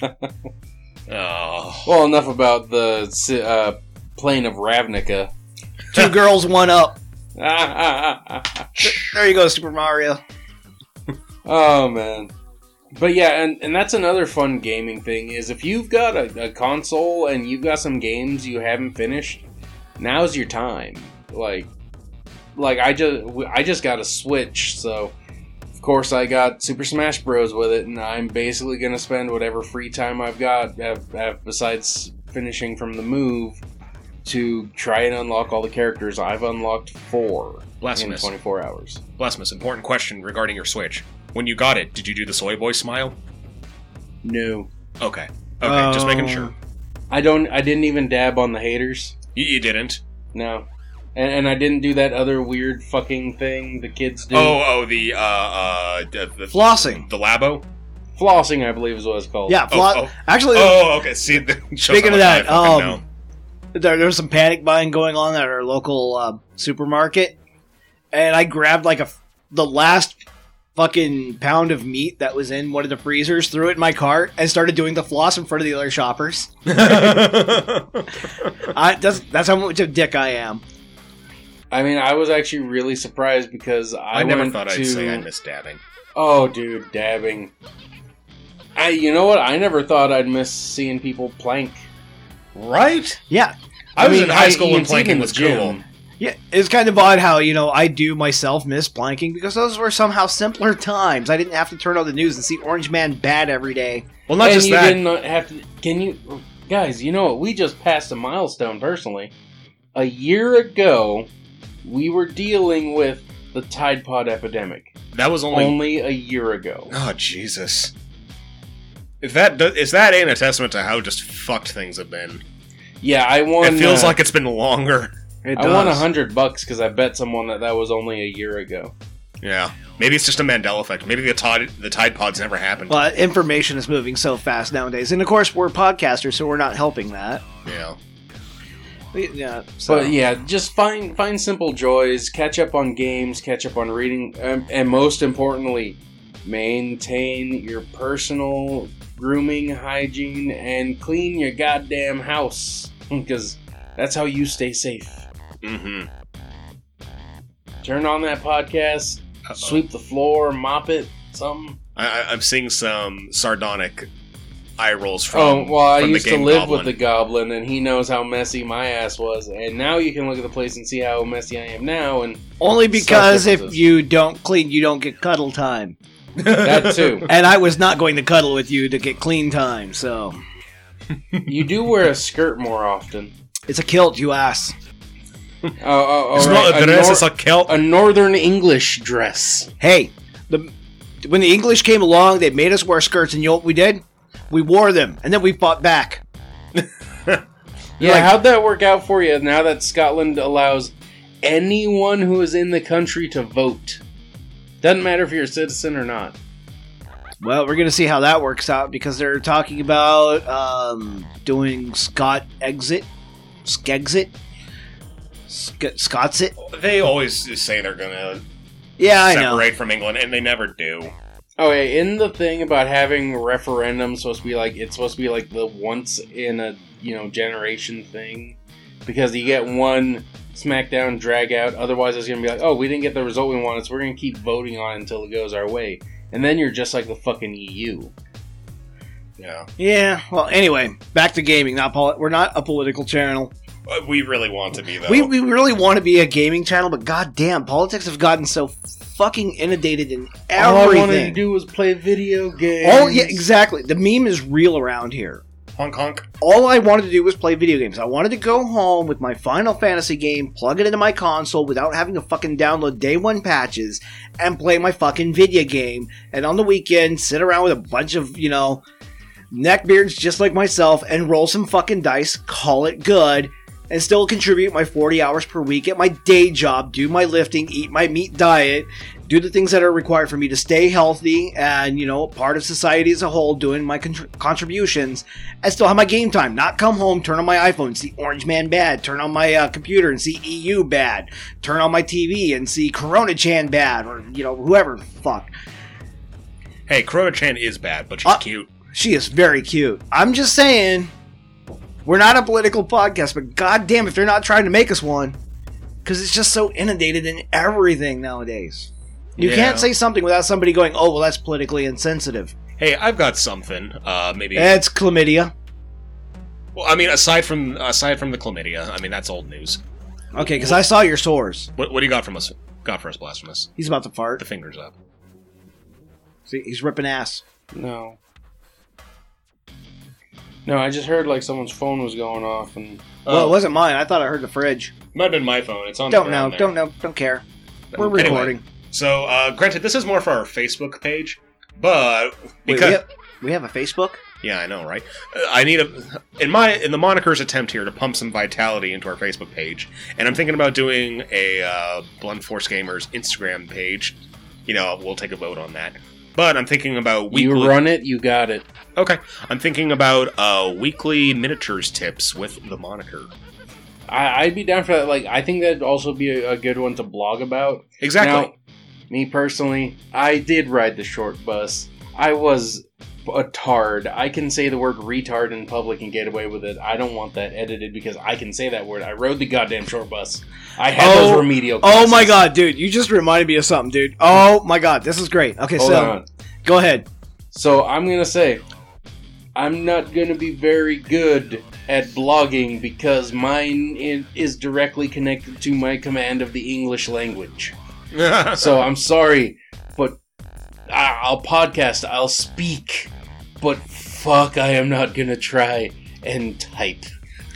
Oh. Well, enough about the uh, plane of Ravnica. Two girls, one up. There you go, Super Mario. Oh, man. But yeah, and, and that's another fun gaming thing, is if you've got a, a console and you've got some games you haven't finished, now's your time. Like, like I just I just got a Switch, so of course I got Super Smash Bros. With it, and I'm basically going to spend whatever free time I've got, have, have, besides finishing from the move, to try and unlock all the characters. I've unlocked four Blasphemous. In twenty-four hours. Blasphemous, important question regarding your Switch. When you got it, did you do the soy boy smile? No. Okay. Okay, um, just making sure. I don't. I didn't even dab on the haters. You, you didn't? No. And, and I didn't do that other weird fucking thing the kids do. Oh, oh, the, uh, uh... The, the, flossing. The Labo? Flossing, I believe is what it's called. Yeah, floss... Oh, oh. Actually... Oh, okay, see... Speaking of that, um... Know. There, there was some panic buying going on at our local uh, supermarket, and I grabbed like a the last fucking pound of meat that was in one of the freezers, threw it in my cart, and started doing the floss in front of the other shoppers. I, that's, that's how much of a dick I am. I mean, I was actually really surprised, because I, I never went thought to... I'd say I miss dabbing. Oh, dude, dabbing. I, you know what? I never thought I'd miss seeing people plank. Right? Yeah. I, I was mean, in high I, school when planking was cool. Yeah, it's kind of odd how, you know, I do myself miss planking, because those were somehow simpler times. I didn't have to turn on the news and see Orange Man bad every day. Well, not and just you that. Didn't have to, can you... Guys, you know what? We just passed a milestone, personally. A year ago, we were dealing with the Tide Pod epidemic. That was only... Only a year ago. Oh, Jesus. If that do- is that ain't a testament to how just fucked things have been. Yeah, I won... It feels uh, like it's been longer. It does. I won a hundred bucks because I bet someone that that was only a year ago. Yeah. Maybe it's just a Mandela effect. Maybe the Tide, the Tide Pods never happened. Well, information is moving so fast nowadays. And, of course, we're podcasters, so we're not helping that. Yeah. Yeah. So. But, yeah, just find, find simple joys, catch up on games, catch up on reading, and, and most importantly, maintain your personal... grooming, hygiene, and clean your goddamn house, because that's how you stay safe. Mm-hmm. Turn on that podcast, Uh-oh. Sweep the floor, mop it, something. I, I'm seeing some sardonic eye rolls from. Oh well, I used to live Goblin. with the Goblin, and he knows how messy my ass was. And now you can look at the place and see how messy I am now. And only because if you don't clean, you don't get cuddle time. That too. And I was not going to cuddle with you to get clean time, so. You do wear a skirt more often. It's a kilt, you ass. Oh, oh, oh, it's right. not a dress, a nor- it's a kilt. A Northern English dress. Hey, the when the English came along, they made us wear skirts, and you know what we did? We wore them, and then we fought back. Yeah, like, how'd that work out for you now that Scotland allows anyone who is in the country to vote? Doesn't matter if you're a citizen or not. Well, we're going to see how that works out, because they're talking about um, doing Scot exit. Skexit? Sc- Scots it? They always say they're going to yeah, I separate know. from England, and they never do. Oh, yeah, in the thing about having referendums supposed to be like, it's supposed to be like the once in a, you know, generation thing. Because you get one smackdown drag out, otherwise it's going to be like, oh, we didn't get the result we wanted, so we're going to keep voting on it until it goes our way. And then you're just like the fucking E U. Yeah. Yeah, well, anyway, back to gaming. Not poli- We're not a political channel. We really want to be, though. We, we really want to be a gaming channel, but goddamn, politics have gotten so fucking inundated in everything. All I wanted to do was play video games. Oh, yeah, exactly. The meme is real around here. Honk, honk. All I wanted to do was play video games. I wanted to go home with my Final Fantasy game, plug it into my console without having to fucking download day one patches, and play my fucking video game. And on the weekend, sit around with a bunch of, you know, neckbeards just like myself and roll some fucking dice, call it good, and still contribute my forty hours per week at my day job, do my lifting, eat my meat diet, do the things that are required for me to stay healthy and, you know, part of society as a whole, doing my cont- contributions, and still have my game time. Not come home, turn on my iPhone, see Orange Man bad, turn on my uh, computer and see E U bad, turn on my T V and see Corona-chan bad, or, you know, whoever the fuck. Hey, Corona-chan is bad, but she's uh, cute. She is very cute. I'm just saying... We're not a political podcast, but goddamn if they're not trying to make us one. Because it's just so inundated in everything nowadays. You yeah. can't say something without somebody going, oh, well, that's politically insensitive. Hey, I've got something. Uh, maybe It's chlamydia. Well, I mean, aside from aside from the chlamydia, I mean, that's old news. Okay, because I saw your sores. What, what do you got from us? Got for us, Blasphemous? He's about to fart. The finger's up. See, he's ripping ass. No. No, I just heard like someone's phone was going off, and uh, well, it wasn't mine. I thought I heard the fridge. Might have been my phone. It's on. Don't the know. There. Don't know. Don't care. We're anyway, recording. So, uh, granted, this is more for our Facebook page, but because Wait, we, have, we have a Facebook. Yeah, I know, right? I need a in my in the moniker's attempt here to pump some vitality into our Facebook page, and I'm thinking about doing a uh, Blunt Force Gamers Instagram page. You know, we'll take a vote on that. But I'm thinking about weekly... You run it, you got it. Okay. I'm thinking about uh, weekly miniatures tips with the moniker. I, I'd be down for that. Like, I think that'd also be a, a good one to blog about. Exactly. Now, me personally, I did ride the short bus. I was a tard. I can say the word retard in public and get away with it. I don't want that edited because I can say that word. I rode the goddamn short bus. I had oh, those remedial classes. Oh my god, dude. You just reminded me of something, dude. Oh my god. This is great. Okay, Hold so on. Go ahead. So I'm going to say, I'm not going to be very good at blogging because mine is directly connected to my command of the English language. So I'm sorry, but I'll podcast. I'll speak. But fuck, I am not going to try and type.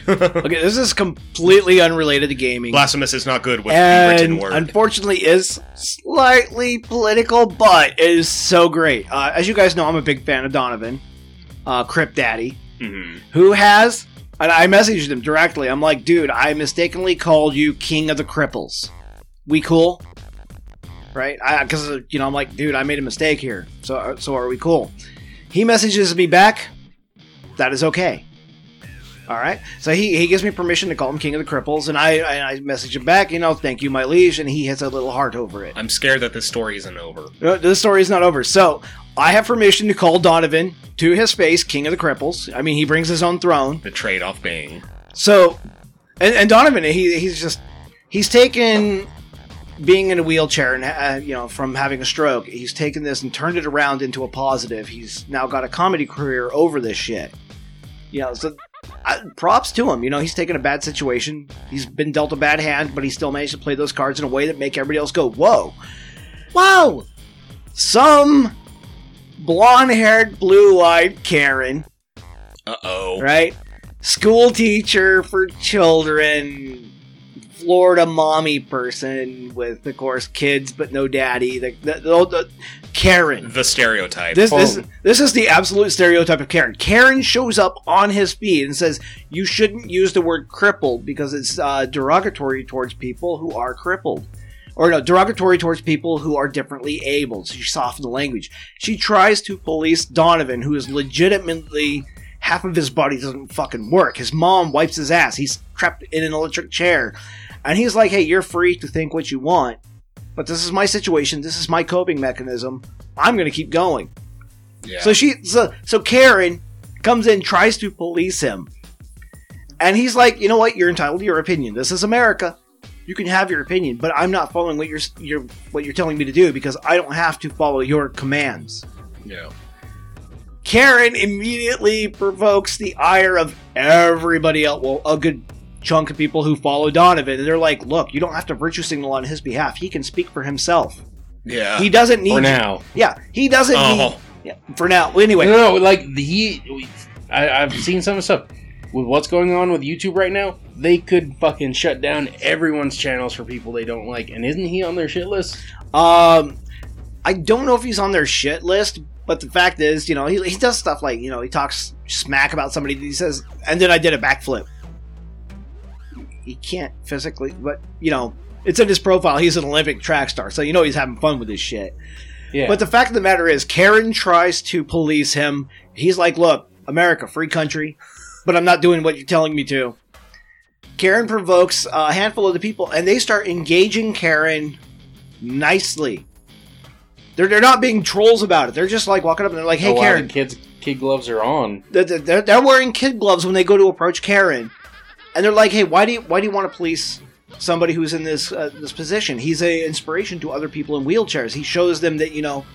Okay, this is completely unrelated to gaming. Blasphemous is not good with the written word. Unfortunately, is slightly political, but it is so great. Uh, as you guys know, I'm a big fan of Donovan, uh, Crip Daddy, mm-hmm. who has, and I messaged him directly. I'm like, dude, I mistakenly called you King of the Cripples. We cool? Right? Because, you know, I'm like, dude, I made a mistake here. So, so are we cool? He messages me back. That is okay. All right. So he, he gives me permission to call him King of the Cripples, and I and I message him back, you know, thank you, my liege, and he hits a little heart over it. I'm scared that this story isn't over. No, this story is not over. So I have permission to call Donovan to his face King of the Cripples. I mean, he brings his own throne. The trade-off being. So, and, and Donovan, he he's just, he's taken being in a wheelchair and, uh, you know, from having a stroke, he's taken this and turned it around into a positive. He's now got a comedy career over this shit. You know, so uh, props to him. You know, he's taken a bad situation. He's been dealt a bad hand, but he still managed to play those cards in a way that make everybody else go, whoa, whoa. Some blonde-haired, blue-eyed Karen. Uh-oh. Right? School teacher for children. Florida mommy person with, of course, kids but no daddy. The, the, the, the Karen. The stereotype. This, oh. this, this is the absolute stereotype of Karen. Karen shows up on his feed and says, you shouldn't use the word crippled because it's uh, derogatory towards people who are crippled. Or no, derogatory towards people who are differently abled. So she softened the language. She tries to police Donovan, who is legitimately... half of his body doesn't fucking work. His mom wipes his ass. He's trapped in an electric chair. And he's like, hey, you're free to think what you want, but this is my situation. This is my coping mechanism. I'm going to keep going. Yeah. So she, so, so Karen comes in, tries to police him. And he's like, you know what? You're entitled to your opinion. This is America. You can have your opinion, but I'm not following what you're, you're what you're telling me to do because I don't have to follow your commands. Yeah. Karen immediately provokes the ire of everybody else, well, a good chunk of people who follow Donovan, and they're like, look, you don't have to virtue signal on his behalf. He can speak for himself. Yeah. He doesn't need... For now. Yeah. He doesn't oh. need... Yeah, for now. Anyway. No, no, no like, he... I, I've seen some stuff. With what's going on with YouTube right now, they could fucking shut down everyone's channels for people they don't like, and isn't he on their shit list? Um... I don't know if he's on their shit list, but the fact is, you know, he, he does stuff like, you know, he talks smack about somebody that he says, and then I did a backflip. He can't physically, but, you know, it's in his profile. He's an Olympic track star, so you know he's having fun with his shit. Yeah. But the fact of the matter is, Karen tries to police him. He's like, look, America, free country, but I'm not doing what you're telling me to. Karen provokes a handful of the people, and they start engaging Karen nicely. They're they're not being trolls about it. They're just like walking up and they're like, "Hey, oh, Karen." Wow, the kids, kid gloves are on. They're, they're, they're wearing kid gloves when they go to approach Karen, and they're like, "Hey, why do you why do you want to police somebody who's in this uh, this position? He's an inspiration to other people in wheelchairs. He shows them that you know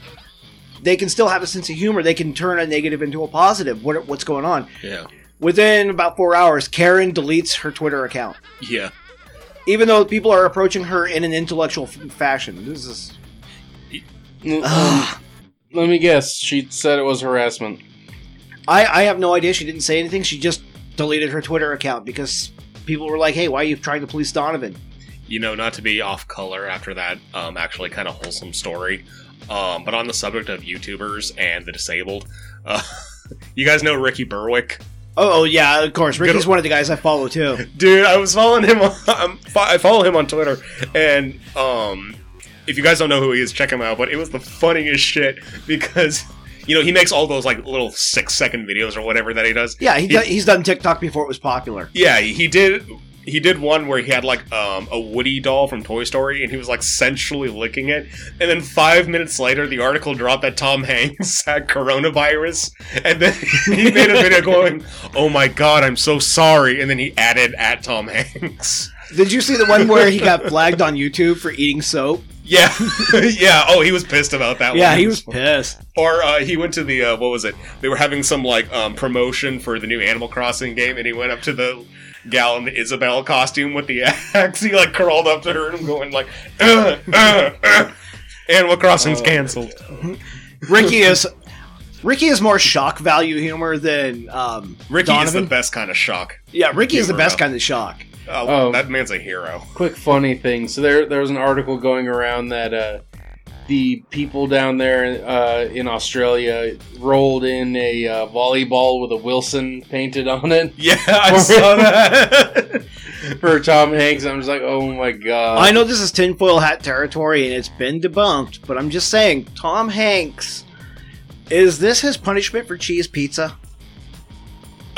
they can still have a sense of humor. They can turn a negative into a positive. What what's going on?" Yeah. Within about four hours, Karen deletes her Twitter account. Yeah. Even though people are approaching her in an intellectual f- fashion, this is. Ugh. Let me guess. She said it was harassment. I, I have no idea. She didn't say anything. She just deleted her Twitter account because people were like, hey, why are you trying to police Donovan? You know, not to be off color after that um, actually kind of wholesome story, um, but on the subject of YouTubers and the disabled, uh, you guys know Ricky Berwick? Oh, oh yeah, of course. Ricky's Good. One of the guys I follow, too. Dude, I was following him on, um, I follow him on Twitter, and... um. If you guys don't know who he is, check him out. But it was the funniest shit because, you know, he makes all those, like, little six-second videos or whatever that he does. Yeah, he, he, he's done TikTok before it was popular. Yeah, he did He did one where he had, like, um, a Woody doll from Toy Story, and he was, like, sensually licking it. And then five minutes later, the article dropped that Tom Hanks had coronavirus. And then he made a video going, oh, my God, I'm so sorry. And then he added at Tom Hanks. Did you see the one where he got flagged on YouTube for eating soap? Yeah, yeah. Oh, he was pissed about that one. Yeah, he was pissed. Or uh, he went to the, uh, what was it? They were having some, like, um, promotion for the new Animal Crossing game, and he went up to the gal in the Isabelle costume with the axe. He, like, crawled up to her and going, like, uh, uh, uh. Animal Crossing's oh, canceled. Ricky is Ricky is more shock value humor than um, Ricky Donovan. Is the best kind of shock. Yeah, Ricky is the best kind of shock. Oh, oh, that man's a hero. Quick funny thing. So there there was an article going around that uh, the people down there uh, in Australia rolled in a uh, volleyball with a Wilson painted on it. Yeah, I saw that. For Tom Hanks, I'm just like, oh my god. I know this is tinfoil hat territory and it's been debunked, but I'm just saying, Tom Hanks, is this his punishment for cheese pizza?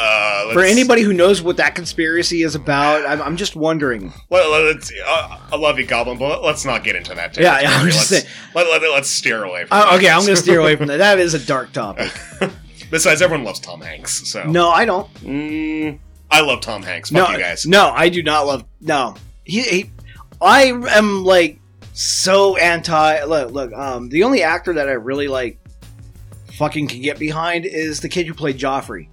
Uh, For anybody who knows what that conspiracy is about, I'm, I'm just wondering. Well, let's, uh, I love you, Goblin, but let's not get into that. Yeah, yeah, I'm just saying. Let, let, let, let's steer away from uh, that. Okay, I'm going to steer away from that. That is a dark topic. Besides, everyone loves Tom Hanks, so. No, I don't. Mm, I love Tom Hanks. Fuck no, you guys. No, I do not love... No. he. he I am, like... so anti. Look, look. Um, the only actor that I really like, fucking can get behind is the kid who played Joffrey.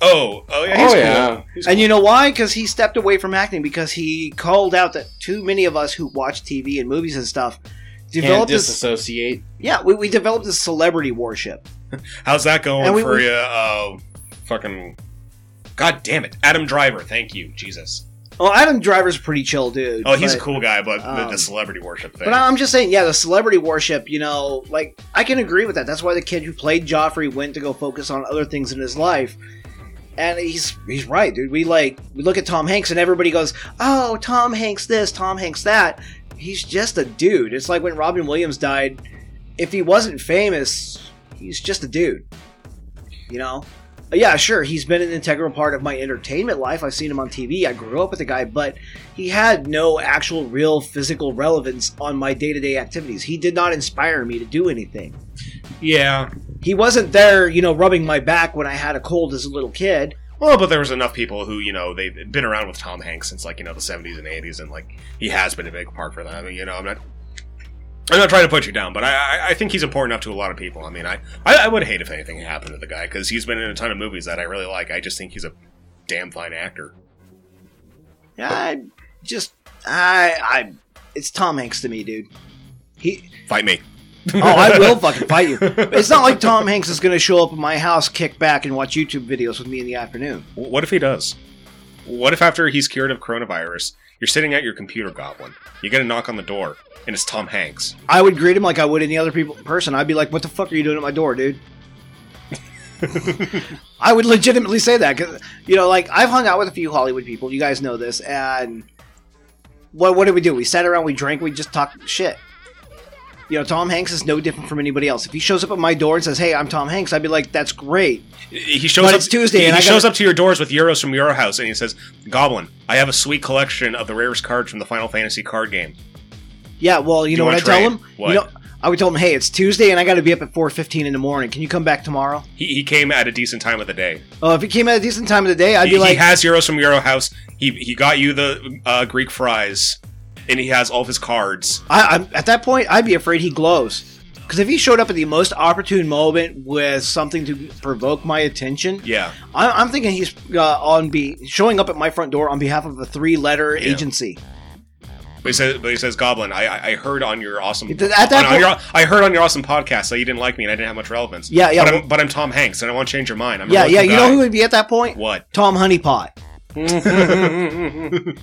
Oh, oh yeah, he's oh, cool. Yeah. He's and cool. You know why? Because he stepped away from acting because he called out that too many of us who watch T V and movies and stuff developed this disassociate. Yeah, we, we developed this celebrity worship. How's that going we, for we, you? Uh, fucking God damn it, Adam Driver. Thank you, Jesus. Well, Adam Driver's a pretty chill dude. Oh, he's but, a cool guy, but um, the celebrity worship thing. But I'm just saying, yeah, the celebrity worship, you know, like, I can agree with that. That's why the kid who played Joffrey went to go focus on other things in his life. And he's he's right, dude. We, like, we look at Tom Hanks and everybody goes, oh, Tom Hanks this, Tom Hanks that. He's just a dude. It's like when Robin Williams died. If he wasn't famous, he's just a dude. You know? Yeah, sure, he's been an integral part of my entertainment life. I've seen him on T V. I grew up with the guy, but he had no actual real physical relevance on my day-to-day activities. He did not inspire me to do anything. Yeah. He wasn't there, you know, rubbing my back when I had a cold as a little kid. Well, but there was enough people who, you know, they've been around with Tom Hanks since, like, you know, the seventies and eighties, and, like, he has been a big part for them. I mean, you know, I'm not... I'm not trying to put you down, but I, I think he's important enough to a lot of people. I mean, I, I, I would hate if anything happened to the guy, because he's been in a ton of movies that I really like. I just think he's a damn fine actor. I just... I... I it's Tom Hanks to me, dude. He Fight me. Oh, I will fucking fight you. It's not like Tom Hanks is going to show up at my house, kick back, and watch YouTube videos with me in the afternoon. What if he does? What if after he's cured of coronavirus, you're sitting at your computer, Goblin, you get a knock on the door, and it's Tom Hanks? I would greet him like I would any other people, person. I'd be like, what the fuck are you doing at my door, dude? I would legitimately say that. 'Cause, you know, like, I've hung out with a few Hollywood people. You guys know this. And what, what did we do? We sat around, we drank, we just talked shit. You know, Tom Hanks is no different from anybody else. If he shows up at my door and says, hey, I'm Tom Hanks, I'd be like, that's great. He shows but up, it's Tuesday. He, and he I gotta... shows up to your doors with Euros from Euro House, and he says, Goblin, I have a sweet collection of the rarest cards from the Final Fantasy card game. Yeah, well, you Do know you what I trade? tell him? What? You know, I would tell him, hey, it's Tuesday, and I got to be up at four fifteen in the morning. Can you come back tomorrow? He, he came at a decent time of the day. Oh, uh, if he came at a decent time of the day, I'd he, be like... He has Euros from Euro House. He, he got you the uh, Greek fries. And he has all of his cards. I, I'm, at that point, I'd be afraid he glows. Because if he showed up at the most opportune moment with something to provoke my attention, yeah, I, I'm thinking he's uh, on be showing up at my front door on behalf of a three-letter yeah. agency. But he says, but he says Goblin, I, I heard on your awesome at that on, point, on your, I heard on your awesome podcast that you didn't like me and I didn't have much relevance. Yeah, yeah. But, well, I'm, but I'm Tom Hanks and I want to change your mind. I'm yeah, yeah. You guy. know who would be at that point? What? Tom Honeypot.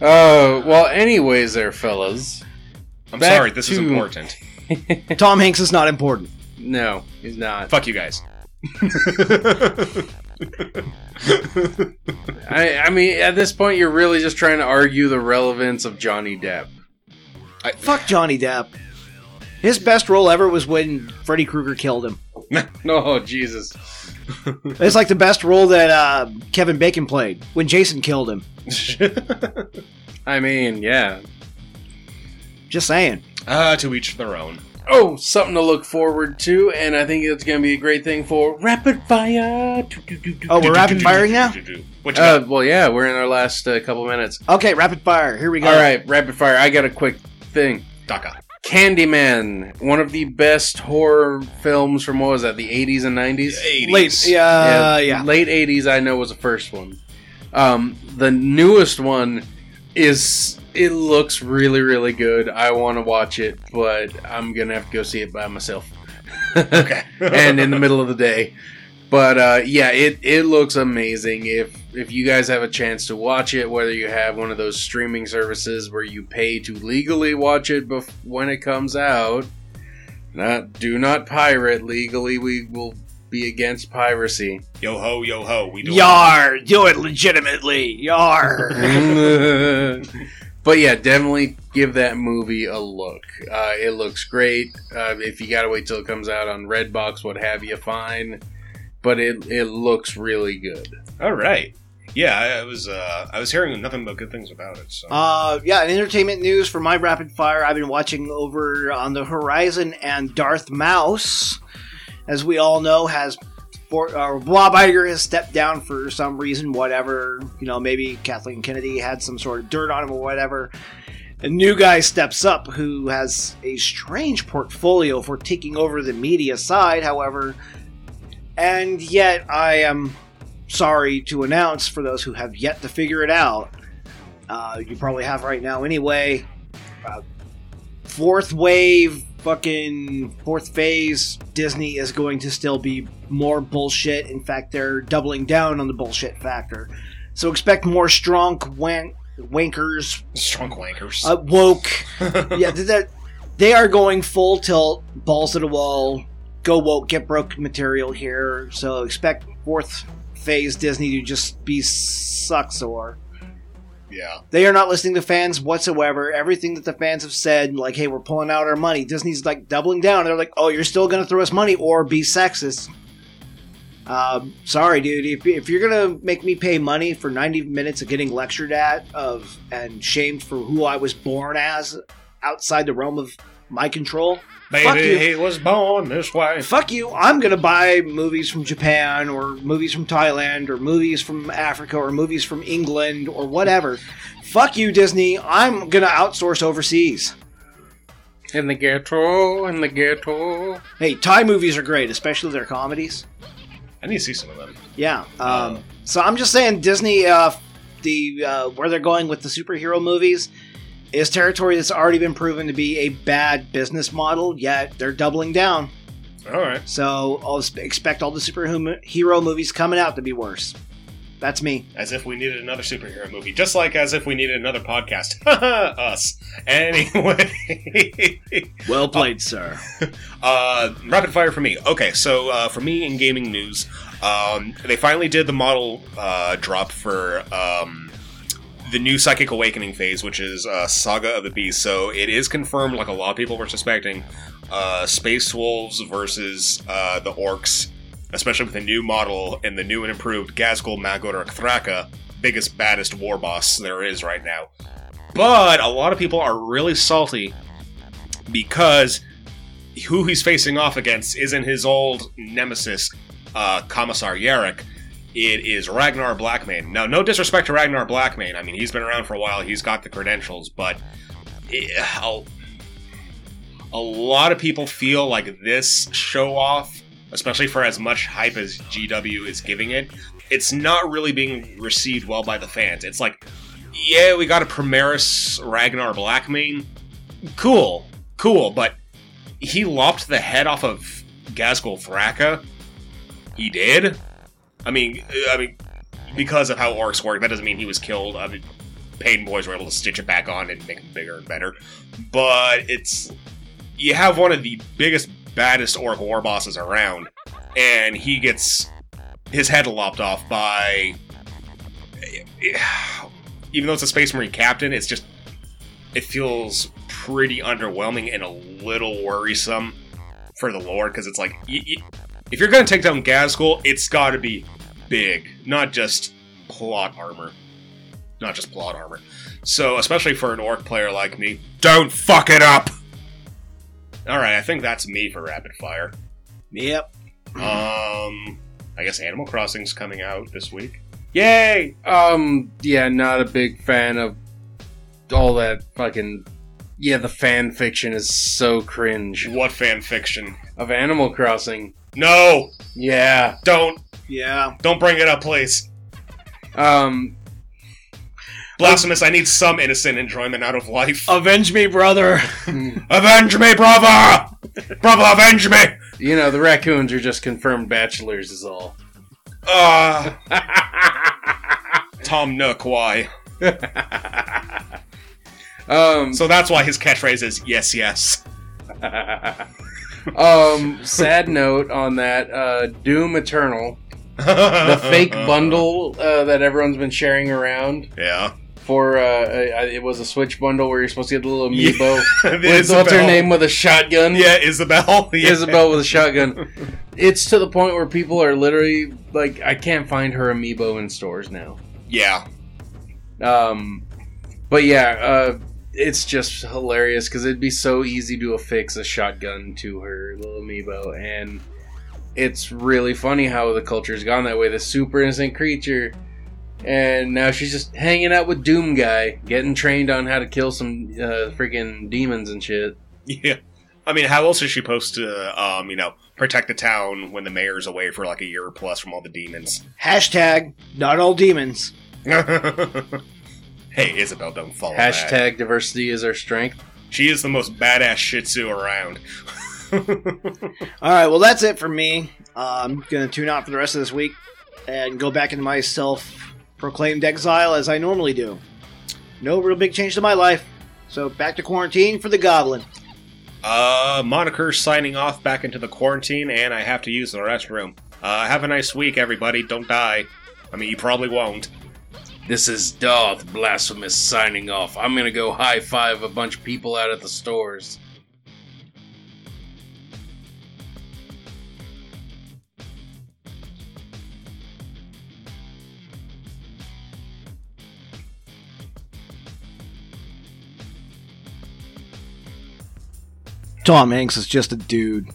Oh, uh, well, anyways there, fellas. I'm Back sorry, this to... is important. Tom Hanks is not important. No, he's not. Fuck you guys. I, I mean, at this point, you're really just trying to argue the relevance of Johnny Depp. I... Fuck Johnny Depp. His best role ever was when Freddy Krueger killed him. Oh, Jesus. It's like the best role that uh, Kevin Bacon played when Jason killed him. I mean, yeah. Just saying. Ah, uh, to each their own. Oh, something to look forward to, and I think it's going to be a great thing for Rapid Fire. Oh, we're rapid firing now? Uh, well, yeah, we're in our last uh, couple minutes. Okay, Rapid Fire. Here we go. All right, Rapid Fire. I got a quick thing. Daka. Candyman, one of the best horror films from, what was that, the eighties and nineties? eighties. Late, yeah, yeah, yeah. Late eighties, I know, was the first one. Um, the newest one is, it looks really, really good. I want to watch it, but I'm going to have to go see it by myself. Okay. And in the middle of the day. But, uh, yeah, it, it looks amazing. If if you guys have a chance to watch it, whether you have one of those streaming services where you pay to legally watch it bef- when it comes out, not do not pirate legally. We will be against piracy. Yo ho, yo ho. We do Yar, it. do it legitimately. Yar. But, yeah, definitely give that movie a look. Uh, it looks great. Uh, if you got to wait till it comes out on Redbox, what have you, fine. But it it looks really good. All right, yeah, I, I was uh, I was hearing nothing but good things about it. So. Uh, yeah, in entertainment news for my rapid fire, I've been watching over on the horizon, and Darth Mouse, as we all know, has for, uh, Bob Iger has stepped down for some reason, whatever. You know, maybe Kathleen Kennedy had some sort of dirt on him or whatever. A new guy steps up who has a strange portfolio for taking over the media side, however, and yet I am sorry to announce for those who have yet to figure it out, uh, you probably have right now anyway, uh, fourth wave, fucking fourth phase, Disney is going to still be more bullshit. In fact, they're doubling down on the bullshit factor. So expect more strong went. Wankers, strong wankers, uh, woke. Yeah, that they are going full tilt, balls to the wall, go woke, get broke material here. So expect fourth phase Disney to just be sucks or. Yeah, they are not listening to fans whatsoever. Everything that the fans have said, like, "Hey, we're pulling out our money." Disney's like doubling down. They're like, "Oh, you're still going to throw us money or be sexist." Um, sorry, dude. If, if you're gonna make me pay money for ninety minutes of getting lectured at of and shamed for who I was born as, outside the realm of my control, baby, fuck you. He was born this way. Fuck you. I'm gonna buy movies from Japan or movies from Thailand or movies from Africa or movies from England or whatever. Fuck you, Disney. I'm gonna outsource overseas. In the ghetto, in the ghetto. Hey, Thai movies are great, especially their comedies. I need to see some of them. Yeah. Um, um, so I'm just saying Disney, uh, the uh, where they're going with the superhero movies is territory that's already been proven to be a bad business model, yet they're doubling down. All right. So I'll expect all the superhero movies coming out to be worse. That's me. As if we needed another superhero movie. Just like as if we needed another podcast. Us. Anyway. Well played, uh, sir. Uh, rapid fire for me. Okay, so uh, for me in gaming news, um, they finally did the model uh, drop for um, the new Psychic Awakening phase, which is uh, Saga of the Beast. So it is confirmed, like a lot of people were suspecting, uh, Space Wolves versus uh, the Orcs. Especially with the new model and the new and improved Ghazghkull Thraka, biggest, baddest war boss there is right now. But a lot of people are really salty because who he's facing off against isn't his old nemesis, uh, Commissar Yarrick. It is Ragnar Blackmane. Now, no disrespect to Ragnar Blackmane. I mean, he's been around for a while. He's got the credentials, but it, a, a lot of people feel like this show-off, especially for as much hype as G W is giving it, it's not really being received well by the fans. It's like, yeah, we got a Primaris Ragnar Blackmane. Cool. Cool. But he lopped the head off of Ghazghkull Thraka. He did? I mean, I mean, because of how orcs work, that doesn't mean he was killed. I mean, Peyton boys were able to stitch it back on and make him bigger and better. But it's... You have one of the biggest, baddest orc war bosses around, and he gets his head lopped off by, even though it's a Space Marine captain, it's just, it feels pretty underwhelming and a little worrisome for the Lord, because it's like, y- y- if you're going to take down Ghazghkull, it's got to be big, not just plot armor. Not just plot armor. So, especially for an orc player like me, don't fuck it up! Alright, I think that's me for Rapid Fire. Yep. Um, I guess Animal Crossing's coming out this week. Yay! Um, yeah, not a big fan of all that fucking... Yeah, the fan fiction is so cringe. What fan fiction? Of Animal Crossing. No! Yeah. Don't. Yeah. Don't bring it up, please. Um... Blasphemous, I need some innocent enjoyment out of life. Avenge me, brother! Avenge me, brother! Brother, avenge me! You know, the raccoons are just confirmed bachelors is all. Uh... Tom Nook, why? um, so that's why his catchphrase is, yes, yes. um, sad note on that, uh, Doom Eternal, the fake bundle uh, that everyone's been sharing around. Yeah. For, uh, it was a Switch bundle where you're supposed to get a little amiibo. Yeah, with, what's her name, with a shotgun? Yeah, Isabelle. Yeah. Isabelle with a shotgun. It's to the point where people are literally, like, I can't find her amiibo in stores now. Yeah. Um, But yeah, uh, it's just hilarious because it'd be so easy to affix a shotgun to her little amiibo. And it's really funny how the culture's gone that way. The super innocent creature... And now she's just hanging out with Doom Guy, getting trained on how to kill some uh, freaking demons and shit. Yeah. I mean, how else is she supposed to, um, you know, protect the town when the mayor's away for like a year or plus from all the demons? Hashtag, not all demons. Hey, Isabelle, don't follow Hashtag that. Hashtag, diversity is our strength. She is the most badass Shih Tzu around. Alright, well that's it for me. Uh, I'm going to tune out for the rest of this week and go back into my self-proclaimed exile as I normally do. No real big change to my life, so back to quarantine for the Goblin. Uh, Moniker signing off back into the quarantine, and I have to use the restroom. Uh, have a nice week, everybody. Don't die. I mean, you probably won't. This is Darth Blasphemous signing off. I'm going to go high-five a bunch of people out at the stores. Tom Hanks is just a dude.